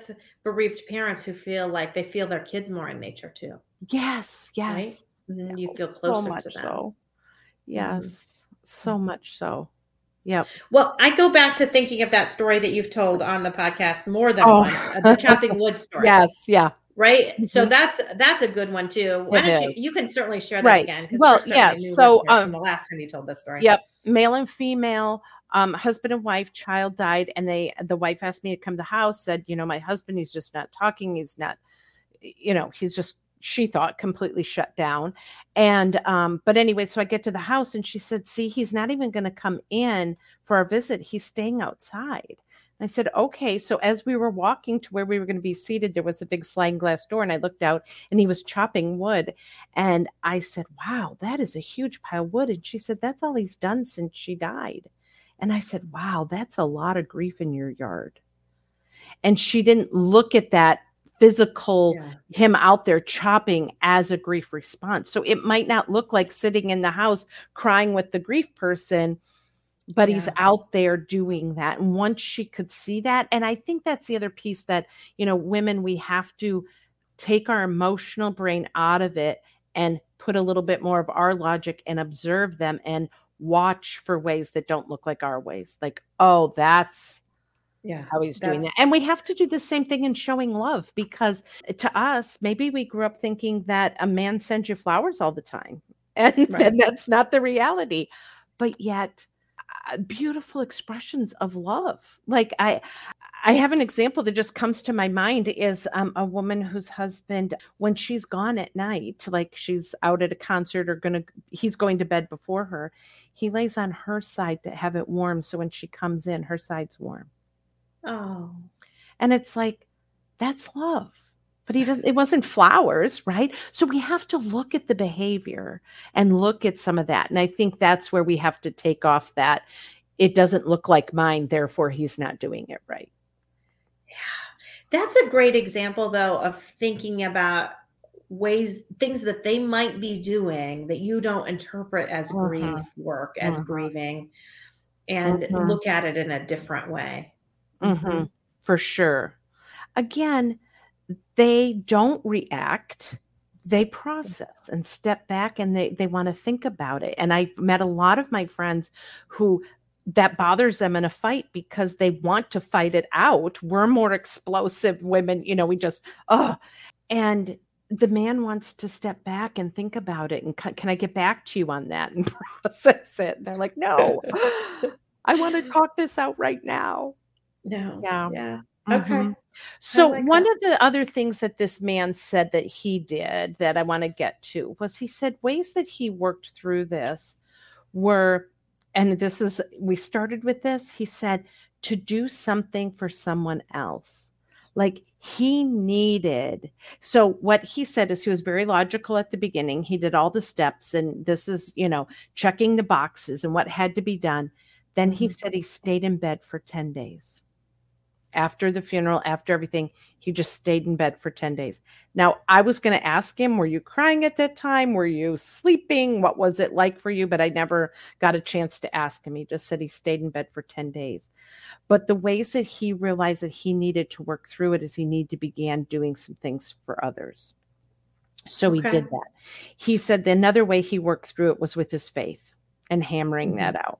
bereaved parents who feel like they feel their kids more in nature too. Yes, yes. Right? Mm-hmm. You feel closer so much to them. So. Yes, mm-hmm. so much so. Yeah. Well, I go back to thinking of that story that you've told on the podcast more than oh. once, the chopping wood story. Yes. Yeah. Right. Mm-hmm. So that's, that's a good one too. Why don't you, you can certainly share that right. again. Well, yeah. So um, from the last time you told this story. Yep. Male and female, um, husband and wife, child died. And they, the wife asked me to come to the house, said, you know, my husband, he's just not talking. He's not, you know, he's just, she thought, completely shut down. And, um, but anyway, so I get to the house and she said, see, he's not even going to come in for our visit. He's staying outside. And I said, okay. So as we were walking to where we were going to be seated, there was a big sliding glass door and I looked out and he was chopping wood. And I said, wow, that is a huge pile of wood. And she said, that's all he's done since she died. And I said, wow, that's a lot of grief in your yard. And she didn't look at that physical yeah. him out there chopping as a grief response. So it might not look like sitting in the house crying with the grief person, but yeah. he's out there doing that. And once she could see that, and I think that's the other piece that, you know, women, we have to take our emotional brain out of it and put a little bit more of our logic and observe them and watch for ways that don't look like our ways. Like, oh, that's Yeah, how he's doing that. And we have to do the same thing in showing love, because to us, maybe we grew up thinking that a man sends you flowers all the time. And, right. and that's not the reality. But yet, uh, beautiful expressions of love. Like I I have an example that just comes to my mind is um, a woman whose husband, when she's gone at night, like she's out at a concert or gonna he's going to bed before her, he lays on her side to have it warm. So when she comes in, her side's warm. Oh, and it's like, that's love. But he doesn't, it wasn't flowers, right? So we have to look at the behavior and look at some of that. And I think that's where we have to take off that. It doesn't look like mine, therefore he's not doing it right. Yeah. That's a great example, though, of thinking about ways, things that they might be doing that you don't interpret as uh-huh. grief work, as uh-huh. grieving, and uh-huh. look at it in a different way. Mm-hmm. For sure. Again, they don't react, they process and step back, and they, they want to think about it. And I've met a lot of my friends who that bothers them in a fight because they want to fight it out. We're more explosive women. You know, we just, oh, and the man wants to step back and think about it. And can I get back to you on that and process it? And they're like, no, I want to talk this out right now. No. Yeah. Yeah. Okay. Mm-hmm. So like one that. of the other things that this man said that he did that I want to get to was he said ways that he worked through this were, and this is, we started with this, he said to do something for someone else. Like he needed. So what he said is he was very logical at the beginning. He did all the steps, and this is, you know, checking the boxes and what had to be done. Then he said he stayed in bed for ten days. After the funeral, after everything, he just stayed in bed for ten days. Now, I was going to ask him, were you crying at that time? Were you sleeping? What was it like for you? But I never got a chance to ask him. He just said he stayed in bed for ten days. But the ways that he realized that he needed to work through it is he needed to begin doing some things for others. So okay. he did that. He said another way he worked through it was with his faith and hammering mm-hmm. that out.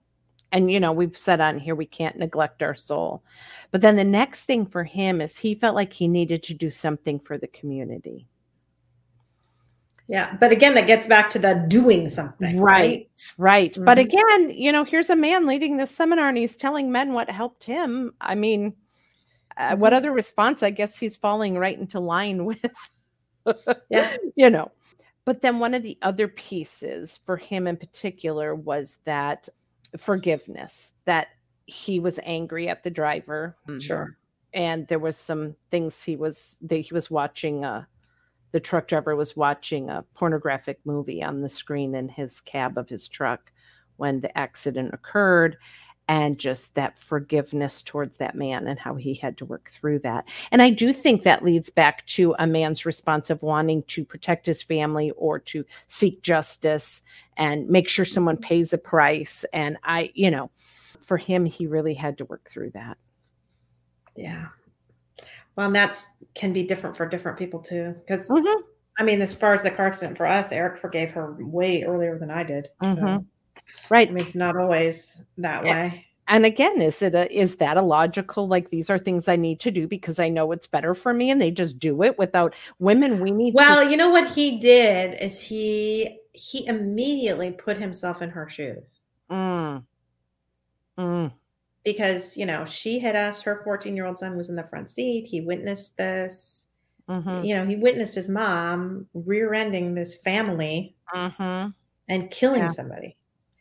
And, you know, we've said on here, we can't neglect our soul. But then the next thing for him is he felt like he needed to do something for the community. Yeah. But again, that gets back to the doing something. Right. Right. right. Mm-hmm. But again, you know, here's a man leading this seminar and he's telling men what helped him. I mean, uh, what other response? I guess he's falling right into line with, yeah. you know. But then one of the other pieces for him in particular was that forgiveness, that he was angry at the driver. Sure. And there was some things he was, that he was watching, uh, the truck driver was watching a pornographic movie on the screen in his cab of his truck when the accident occurred, and just that forgiveness towards that man and how he had to work through that. And I do think that leads back to a man's response of wanting to protect his family or to seek justice and make sure someone pays a price. And I, you know, for him, he really had to work through that. Yeah. Well, and that's can be different for different people too. Because mm-hmm. I mean, as far as the car accident for us, Eric forgave her way earlier than I did. Mm-hmm. So. Right. I mean, it's not always that way. And again, is it a, is that a logical, like, these are things I need to do because I know it's better for me, and they just do it without women. We need. Well, to- you know what he did is he, he immediately put himself in her shoes. Mm. Mm. Because, you know, she hit us, her fourteen year old son was in the front seat. He witnessed this, mm-hmm. you know, he witnessed his mom rear-ending this family mm-hmm. and killing yeah. somebody.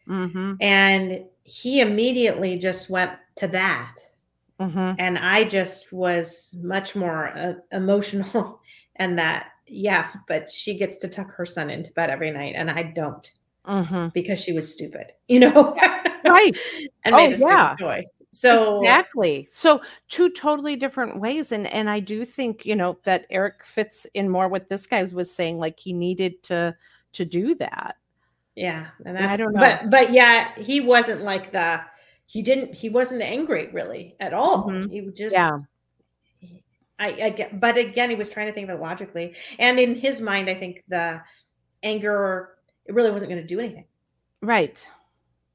Mm-hmm. And he immediately just went to that. Mm-hmm. And I just was much more uh, emotional and that, yeah, but she gets to tuck her son into bed every night and I don't mm-hmm. because she was stupid, you know, right? and oh, made a yeah. stupid choice. So exactly. So two totally different ways. And, and I do think, you know, that Eric fits in more what this guy was saying, like he needed to, to do that. Yeah. And that's, I don't know. But, but yeah, he wasn't like the, he didn't, he wasn't angry really at all. Mm-hmm. He would just, yeah. I, I, but again, he was trying to think of it logically. And in his mind, I think the anger, it really wasn't going to do anything. Right.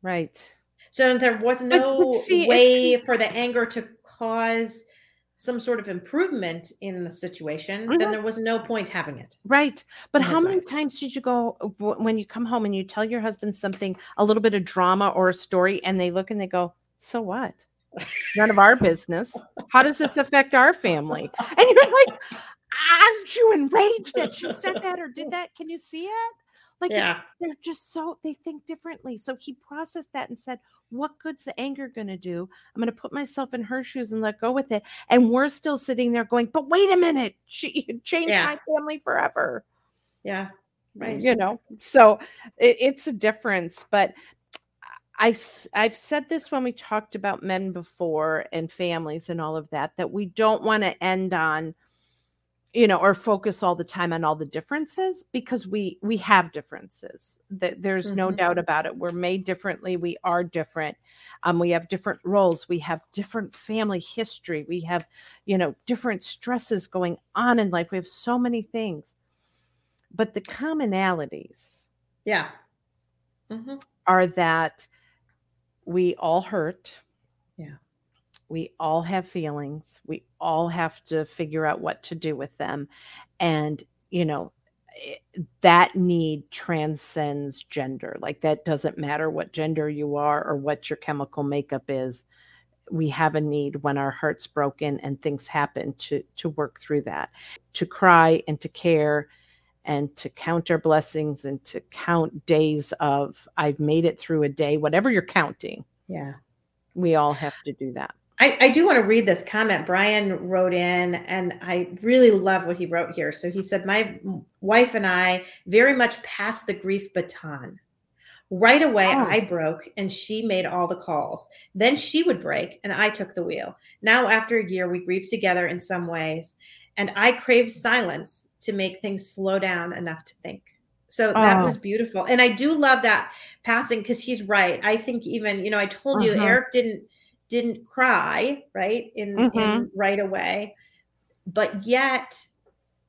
Right. So there was no but, but see, way for the anger to cause some sort of improvement in the situation, mm-hmm. then there was no point having it. Right. But how many times did you go when you come home and you tell your husband something, a little bit of drama or a story, and they look and they go, so what? None of our business. How does this affect our family? And you're like, aren't you enraged that she said that or did that? Can you see it? Like yeah. they're just so, they think differently. So he processed that and said, what good's the anger going to do? I'm going to put myself in her shoes and let go with it. And we're still sitting there going, but wait a minute, she changed yeah. my family forever. Yeah. Right. You know, so it, it's a difference, but I, I've said this when we talked about men before and families and all of that, that we don't want to end on, you know, or focus all the time on all the differences, because we, we have differences. That there's mm-hmm. no doubt about it. We're made differently. We are different. Um, we have different roles. We have different family history. We have, you know, different stresses going on in life. We have so many things, but the commonalities yeah, mm-hmm. are that we all hurt. Yeah. We all have feelings. We all have to figure out what to do with them. And, you know, that need transcends gender. Like, that doesn't matter what gender you are or what your chemical makeup is. We have a need when our heart's broken and things happen to, to work through that, to cry and to care and to count our blessings and to count days of I've made it through a day, whatever you're counting. Yeah. We all have to do that. I, I do want to read this comment Brian wrote in, and I really love what he wrote here. So he said, my wife and I very much passed the grief baton. Right away, oh. I broke and she made all the calls. Then she would break and I took the wheel. Now, after a year, we grieve together in some ways, and I crave silence to make things slow down enough to think. So that oh. was beautiful. And I do love that passing, because he's right. I think even, you know, I told uh-huh. you Eric didn't, didn't cry right in, mm-hmm. in right away, but yet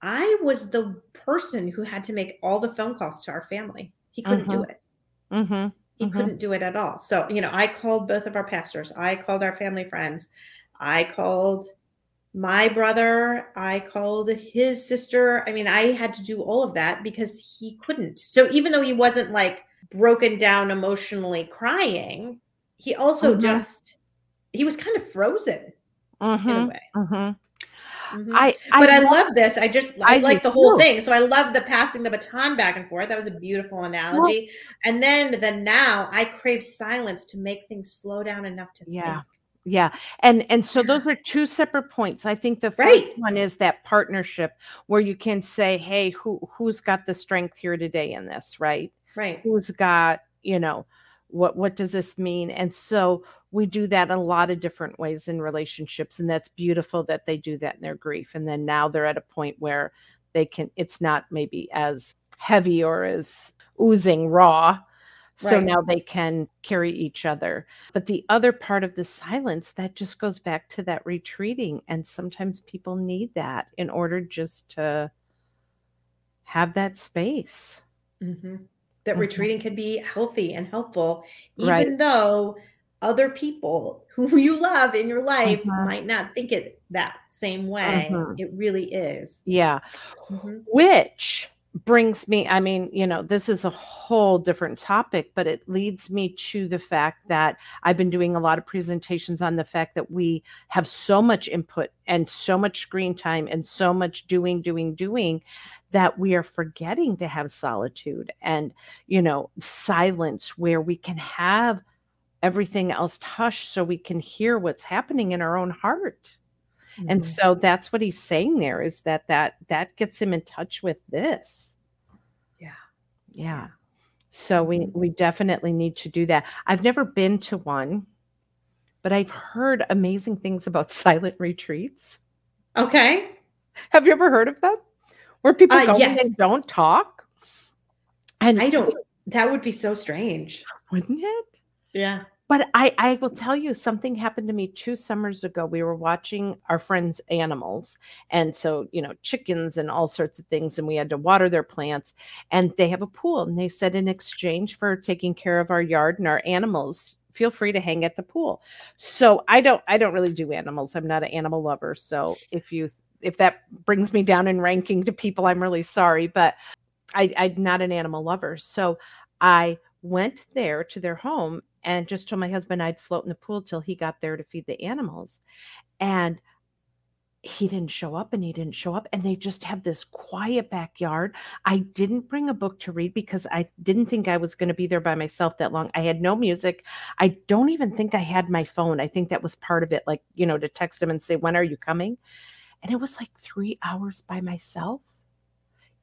I was the person who had to make all the phone calls to our family. He couldn't mm-hmm. do it. Mm-hmm. He mm-hmm. couldn't do it at all. So, you know, I called both of our pastors. I called our family friends. I called my brother. I called his sister. I mean, I had to do all of that because he couldn't. So even though he wasn't like broken down emotionally crying, he also mm-hmm. just, he was kind of frozen mm-hmm. in a way. Mm-hmm. Mm-hmm. I, I, but I love, love this. I just, I, I like the whole too. thing. So I love the passing the baton back and forth. That was a beautiful analogy. Well, and then the now I crave silence to make things slow down enough to yeah. think. Yeah. And and so those are two separate points. I think the first right. one is that partnership where you can say, hey, who, who's got the strength here today in this, right? Right. Who's got, you know, what, what does this mean? And so we do that in a lot of different ways in relationships. And that's beautiful that they do that in their grief. And then now they're at a point where they can, it's not maybe as heavy or as oozing raw. So right. now they can carry each other. But the other part of the silence, that just goes back to that retreating. And sometimes people need that in order just to have that space. Mm-hmm. That mm-hmm. retreating can be healthy and helpful, even right. though other people who you love in your life mm-hmm. might not think it that same way. Mm-hmm. It really is. Yeah. Mm-hmm. Which brings me, I mean, you know, this is a whole different topic, but it leads me to the fact that I've been doing a lot of presentations on the fact that we have so much input and so much screen time and so much doing, doing, doing that we are forgetting to have solitude and, you know, silence where we can have everything else hushed so we can hear what's happening in our own heart. And mm-hmm. so that's what he's saying there, is that, that that gets him in touch with this. Yeah. Yeah. So we, we definitely need to do that. I've never been to one, but I've heard amazing things about silent retreats. Okay. Have you ever heard of them? Where people uh, go yes. and don't talk? And I don't, that would be so strange. Wouldn't it? Yeah. But I, I will tell you, something happened to me two summers ago. We were watching our friends' animals. And so, you know, chickens and all sorts of things. And we had to water their plants. And they have a pool. And they said, in exchange for taking care of our yard and our animals, feel free to hang at the pool. So I don't I don't really do animals. I'm not an animal lover. So if you if that brings me down in ranking to people, I'm really sorry. But I, I'm not an animal lover. So I went there to their home and just told my husband I'd float in the pool till he got there to feed the animals. And he didn't show up and he didn't show up. And they just have this quiet backyard. I didn't bring a book to read because I didn't think I was going to be there by myself that long. I had no music. I don't even think I had my phone. I think that was part of it. Like, you know, to text him and say, when are you coming? And it was like three hours by myself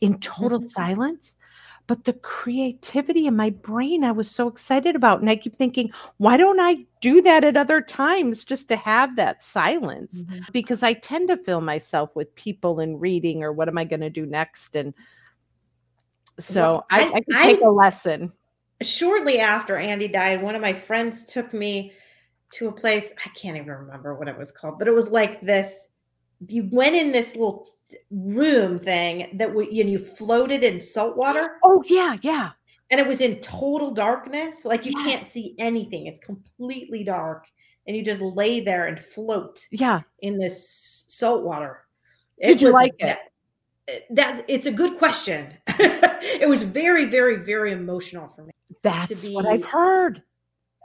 in total mm-hmm. silence. But the creativity in my brain, I was so excited about. And I keep thinking, why don't I do that at other times just to have that silence? Mm-hmm. Because I tend to fill myself with people and reading or what am I going to do next? And so well, I, I, I could take I, a lesson. Shortly after Andy died, one of my friends took me to a place. I can't even remember what it was called, but it was like this. You went in this little room thing that we, you know, you floated in salt water. Oh, yeah, yeah. And it was in total darkness. Like you yes. can't see anything. It's completely dark. And you just lay there and float yeah. in this salt water. It Did you was, like it? That, that, it's a good question. It was very, very, very emotional for me. That's be, what I've heard.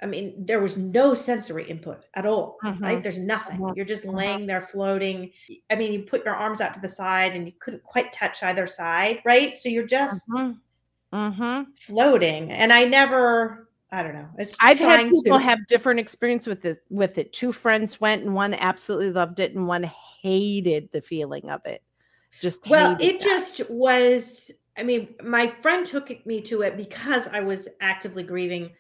I mean, there was no sensory input at all, mm-hmm. right? There's nothing. Mm-hmm. You're just laying there floating. I mean, you put your arms out to the side and you couldn't quite touch either side, right? So you're just mm-hmm. Mm-hmm. floating. And I never, I don't know. It's I've had people to- have different experience with it, with it. Two friends went and one absolutely loved it and one hated the feeling of it. Just Well, it that. just was, I mean, my friend took me to it because I was actively grieving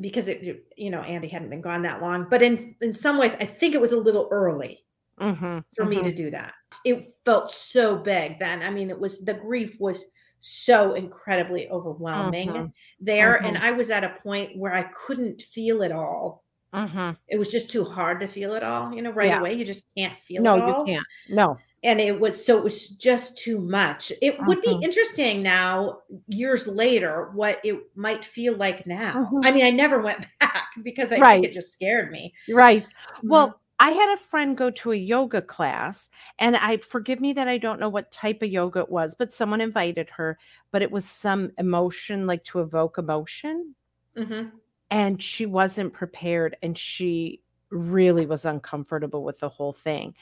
because it, you know, Andy hadn't been gone that long, but in, in some ways, I think it was a little early mm-hmm, for mm-hmm. me to do that. It felt so big then. I mean, it was, the grief was so incredibly overwhelming mm-hmm. there. Mm-hmm. And I was at a point where I couldn't feel it all. Mm-hmm. It was just too hard to feel it all, you know, right yeah. away. You just can't feel no, it all. No, you can't. No. And it was, so it was just too much. It mm-hmm. would be interesting now, years later, what it might feel like now. Mm-hmm. I mean, I never went back because I right. think it just scared me. Right. Well, mm-hmm. I had a friend go to a yoga class and I, forgive me that I don't know what type of yoga it was, but someone invited her, but it was some emotion, like to evoke emotion. Mm-hmm. And she wasn't prepared and she really was uncomfortable with the whole thing.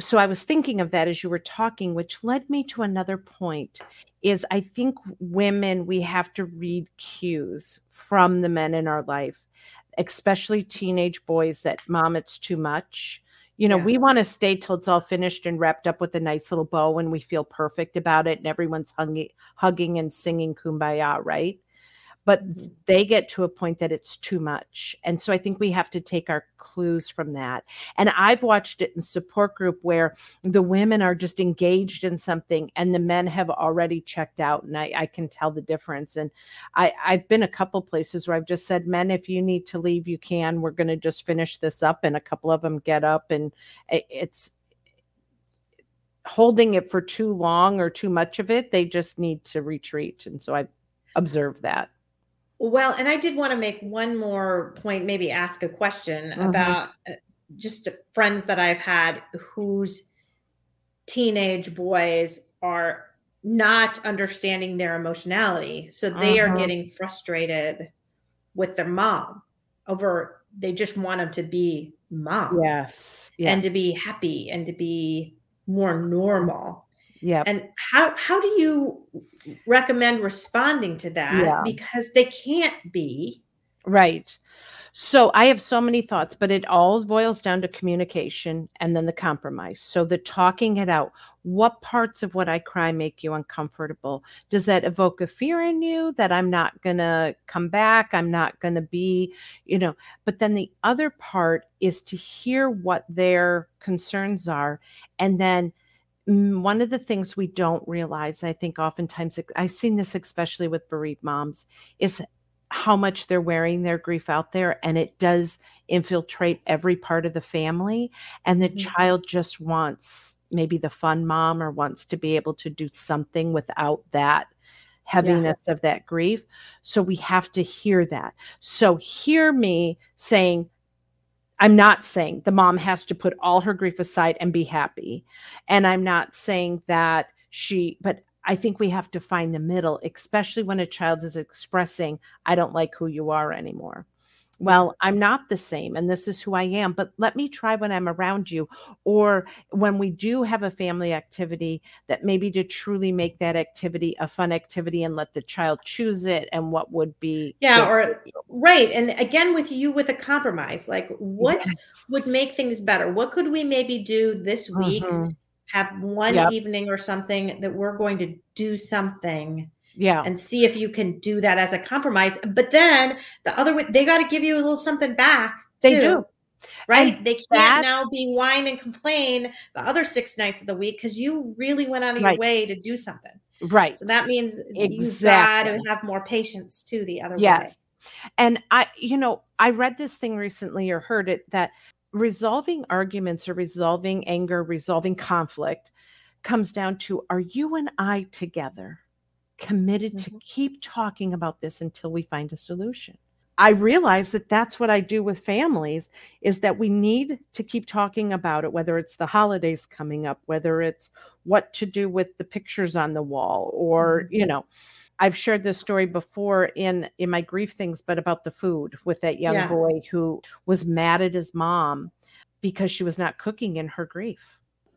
So I was thinking of that as you were talking, which led me to another point is I think women, we have to read cues from the men in our life, especially teenage boys that mom, it's too much. You know, yeah. we want to stay till it's all finished and wrapped up with a nice little bow and we feel perfect about it. And everyone's hung- hugging and singing Kumbaya, right? But they get to a point that it's too much. And so I think we have to take our clues from that. And I've watched it in support group where the women are just engaged in something and the men have already checked out. And I, I can tell the difference. And I, I've been a couple places where I've just said, men, if you need to leave, you can. We're going to just finish this up. And a couple of them get up and it's holding it for too long or too much of it. They just need to retreat. And so I've observed that. Well, and I did want to make one more point, maybe ask a question mm-hmm. about just friends that I've had whose teenage boys are not understanding their emotionality. So they mm-hmm. are getting frustrated with their mom over, they just want them to be mom. Yes. Yeah. And to be happy and to be more normal. Yeah. And how, how do you recommend responding to that? Yeah. Because they can't be. Right. So I have so many thoughts, but it all boils down to communication and then the compromise. So the talking it out. What parts of what I cry make you uncomfortable? Does that evoke a fear in you that I'm not going to come back? I'm not going to be, you know, but then the other part is to hear what their concerns are and then one of the things we don't realize, I think oftentimes, I've seen this especially with bereaved moms, is how much they're wearing their grief out there. And it does infiltrate every part of the family. And the mm-hmm. child just wants maybe the fun mom or wants to be able to do something without that heaviness yeah. of that grief. So we have to hear that. So hear me saying, I'm not saying the mom has to put all her grief aside and be happy. And I'm not saying that she, but I think we have to find the middle, especially when a child is expressing, I don't like who you are anymore. Well, I'm not the same, and this is who I am, but let me try when I'm around you, or when we do have a family activity, that maybe to truly make that activity a fun activity and let the child choose it and what would be. Yeah. Good. Or right. And again, with you, with a compromise, like what yes. would make things better? What could we maybe do this week? Mm-hmm. Have one yep. evening or something that we're going to do something. Yeah. And see if you can do that as a compromise. But then the other way, they got to give you a little something back. They too, do. Right. And they can't that, now be whine and complain the other six nights of the week because you really went out of right. your way to do something. Right. So that means exactly. you got to have more patience too the other yes. way. Yes. And I, you know, I read this thing recently or heard it that resolving arguments or resolving anger, resolving conflict comes down to, are you and I together? Committed mm-hmm. to keep talking about this until we find a solution. I realize that that's what I do with families, is that we need to keep talking about it, whether it's the holidays coming up, whether it's what to do with the pictures on the wall, or, mm-hmm. you know, I've shared this story before in, in my grief things, but about the food with that young yeah. boy who was mad at his mom because she was not cooking in her grief.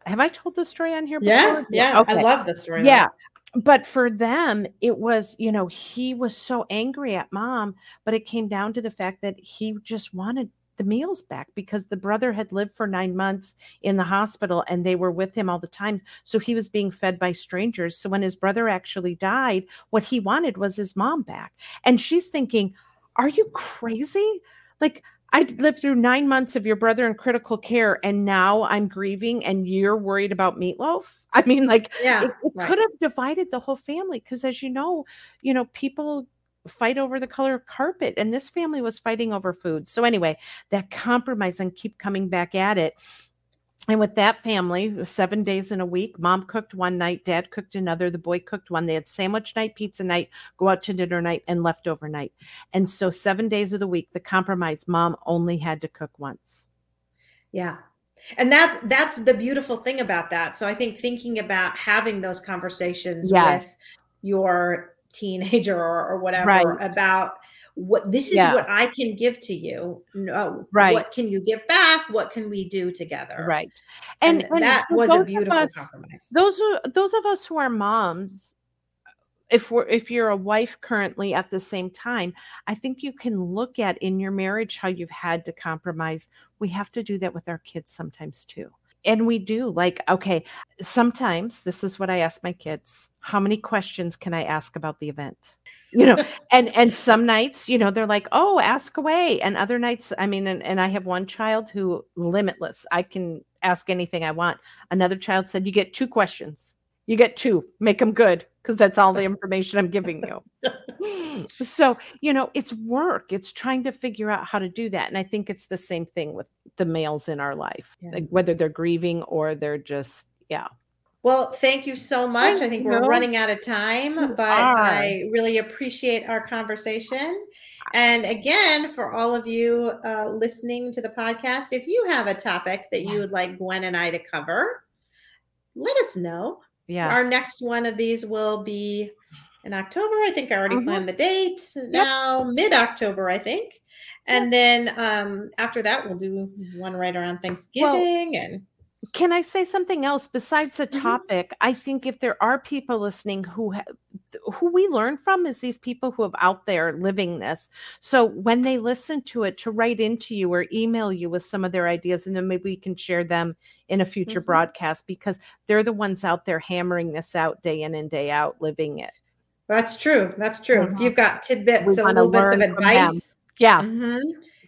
Have I told this story on here before? Yeah, yeah. Okay. I love this story. Yeah. Though. But for them, it was, you know, he was so angry at mom, but it came down to the fact that he just wanted the meals back because the brother had lived for nine months in the hospital and they were with him all the time. So he was being fed by strangers. So when his brother actually died, what he wanted was his mom back. And she's thinking, are you crazy? Like, I lived through nine months of your brother in critical care, and now I'm grieving, and you're worried about meatloaf. I mean, like, yeah, it, it right. could have divided the whole family because, as you know, you know, people fight over the color of carpet, and this family was fighting over food. So anyway, that compromise and keep coming back at it. And with that family, it was seven days in a week. Mom cooked one night, dad cooked another, the boy cooked one. They had sandwich night, pizza night, go out to dinner night, and leftover night. And so seven days of the week, the compromise, mom only had to cook once. Yeah. And that's that's the beautiful thing about that. So I think thinking about having those conversations yes. with your teenager or, or whatever right. about what this is yeah. what I can give to you. No, right. What can you give back? What can we do together? Right. And, and, and that was a beautiful us, compromise. Those are those of us who are moms, if we're if you're a wife currently at the same time, I think you can look at in your marriage how you've had to compromise. We have to do that with our kids sometimes too. And we do, like, okay, sometimes this is what I ask my kids. How many questions can I ask about the event? You know, and, and some nights, you know, they're like, oh, ask away. And other nights, I mean, and, and I have one child who limitless, I can ask anything I want. Another child said, you get two questions. You get two, make them good. Cause that's all the information I'm giving you. So, you know, it's work. It's trying to figure out how to do that. And I think it's the same thing with the males in our life, yeah. like whether they're grieving or they're just, yeah. Well, thank you so much. Thank I think you. We're running out of time, but I really appreciate our conversation. And again, for all of you uh, listening to the podcast, if you have a topic that you would like Gwen and I to cover, let us know. Yeah. Our next one of these will be in October. I think I already mm-hmm. planned the date. Now yep. mid-October, I think. And yep. then um, after that, we'll do one right around Thanksgiving. Well, and can I say something else besides the topic? Mm-hmm. I think if there are people listening who ha- who we learn from is these people who have out there living this. So when they listen to it, to write into you or email you with some of their ideas, and then maybe we can share them in a future mm-hmm. broadcast, because they're the ones out there hammering this out day in and day out, living it. That's true. That's true. Mm-hmm. If you've got tidbits and little bits of advice. Yeah. Mm-hmm.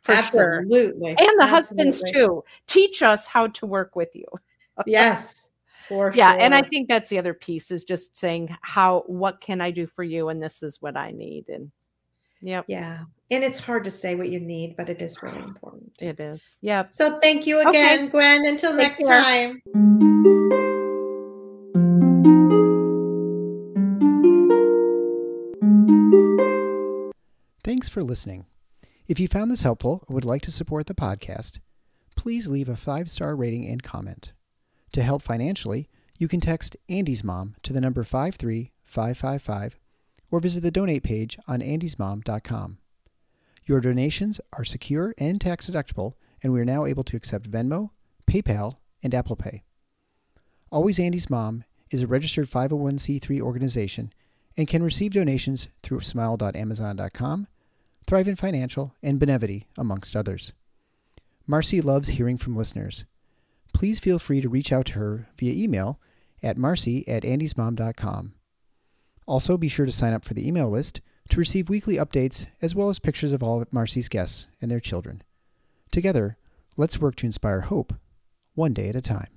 For absolutely. Sure. And the absolutely. Husbands too. Teach us how to work with you. Yes. For yeah. Sure. And I think that's the other piece, is just saying how, what can I do for you? And this is what I need. And yep. yeah. And it's hard to say what you need, but it is really important. It is. Yeah. So thank you again, okay. Gwen. Until Take next care. Time. Thanks for listening. If you found this helpful or would like to support the podcast, please leave a five-star rating and comment. To help financially, you can text Andy's Mom to the number five three five five five or visit the donate page on andys mom dot com. Your donations are secure and tax deductible, and we are now able to accept Venmo, PayPal, and Apple Pay. Always Andy's Mom is a registered five oh one c three organization and can receive donations through smile dot amazon dot com, Thrivent Financial, and Benevity, amongst others. Marcy loves hearing from listeners. Please feel free to reach out to her via email at marcy at andys mom dot com. Also, be sure to sign up for the email list to receive weekly updates as well as pictures of all of Marcy's guests and their children. Together, let's work to inspire hope, one day at a time.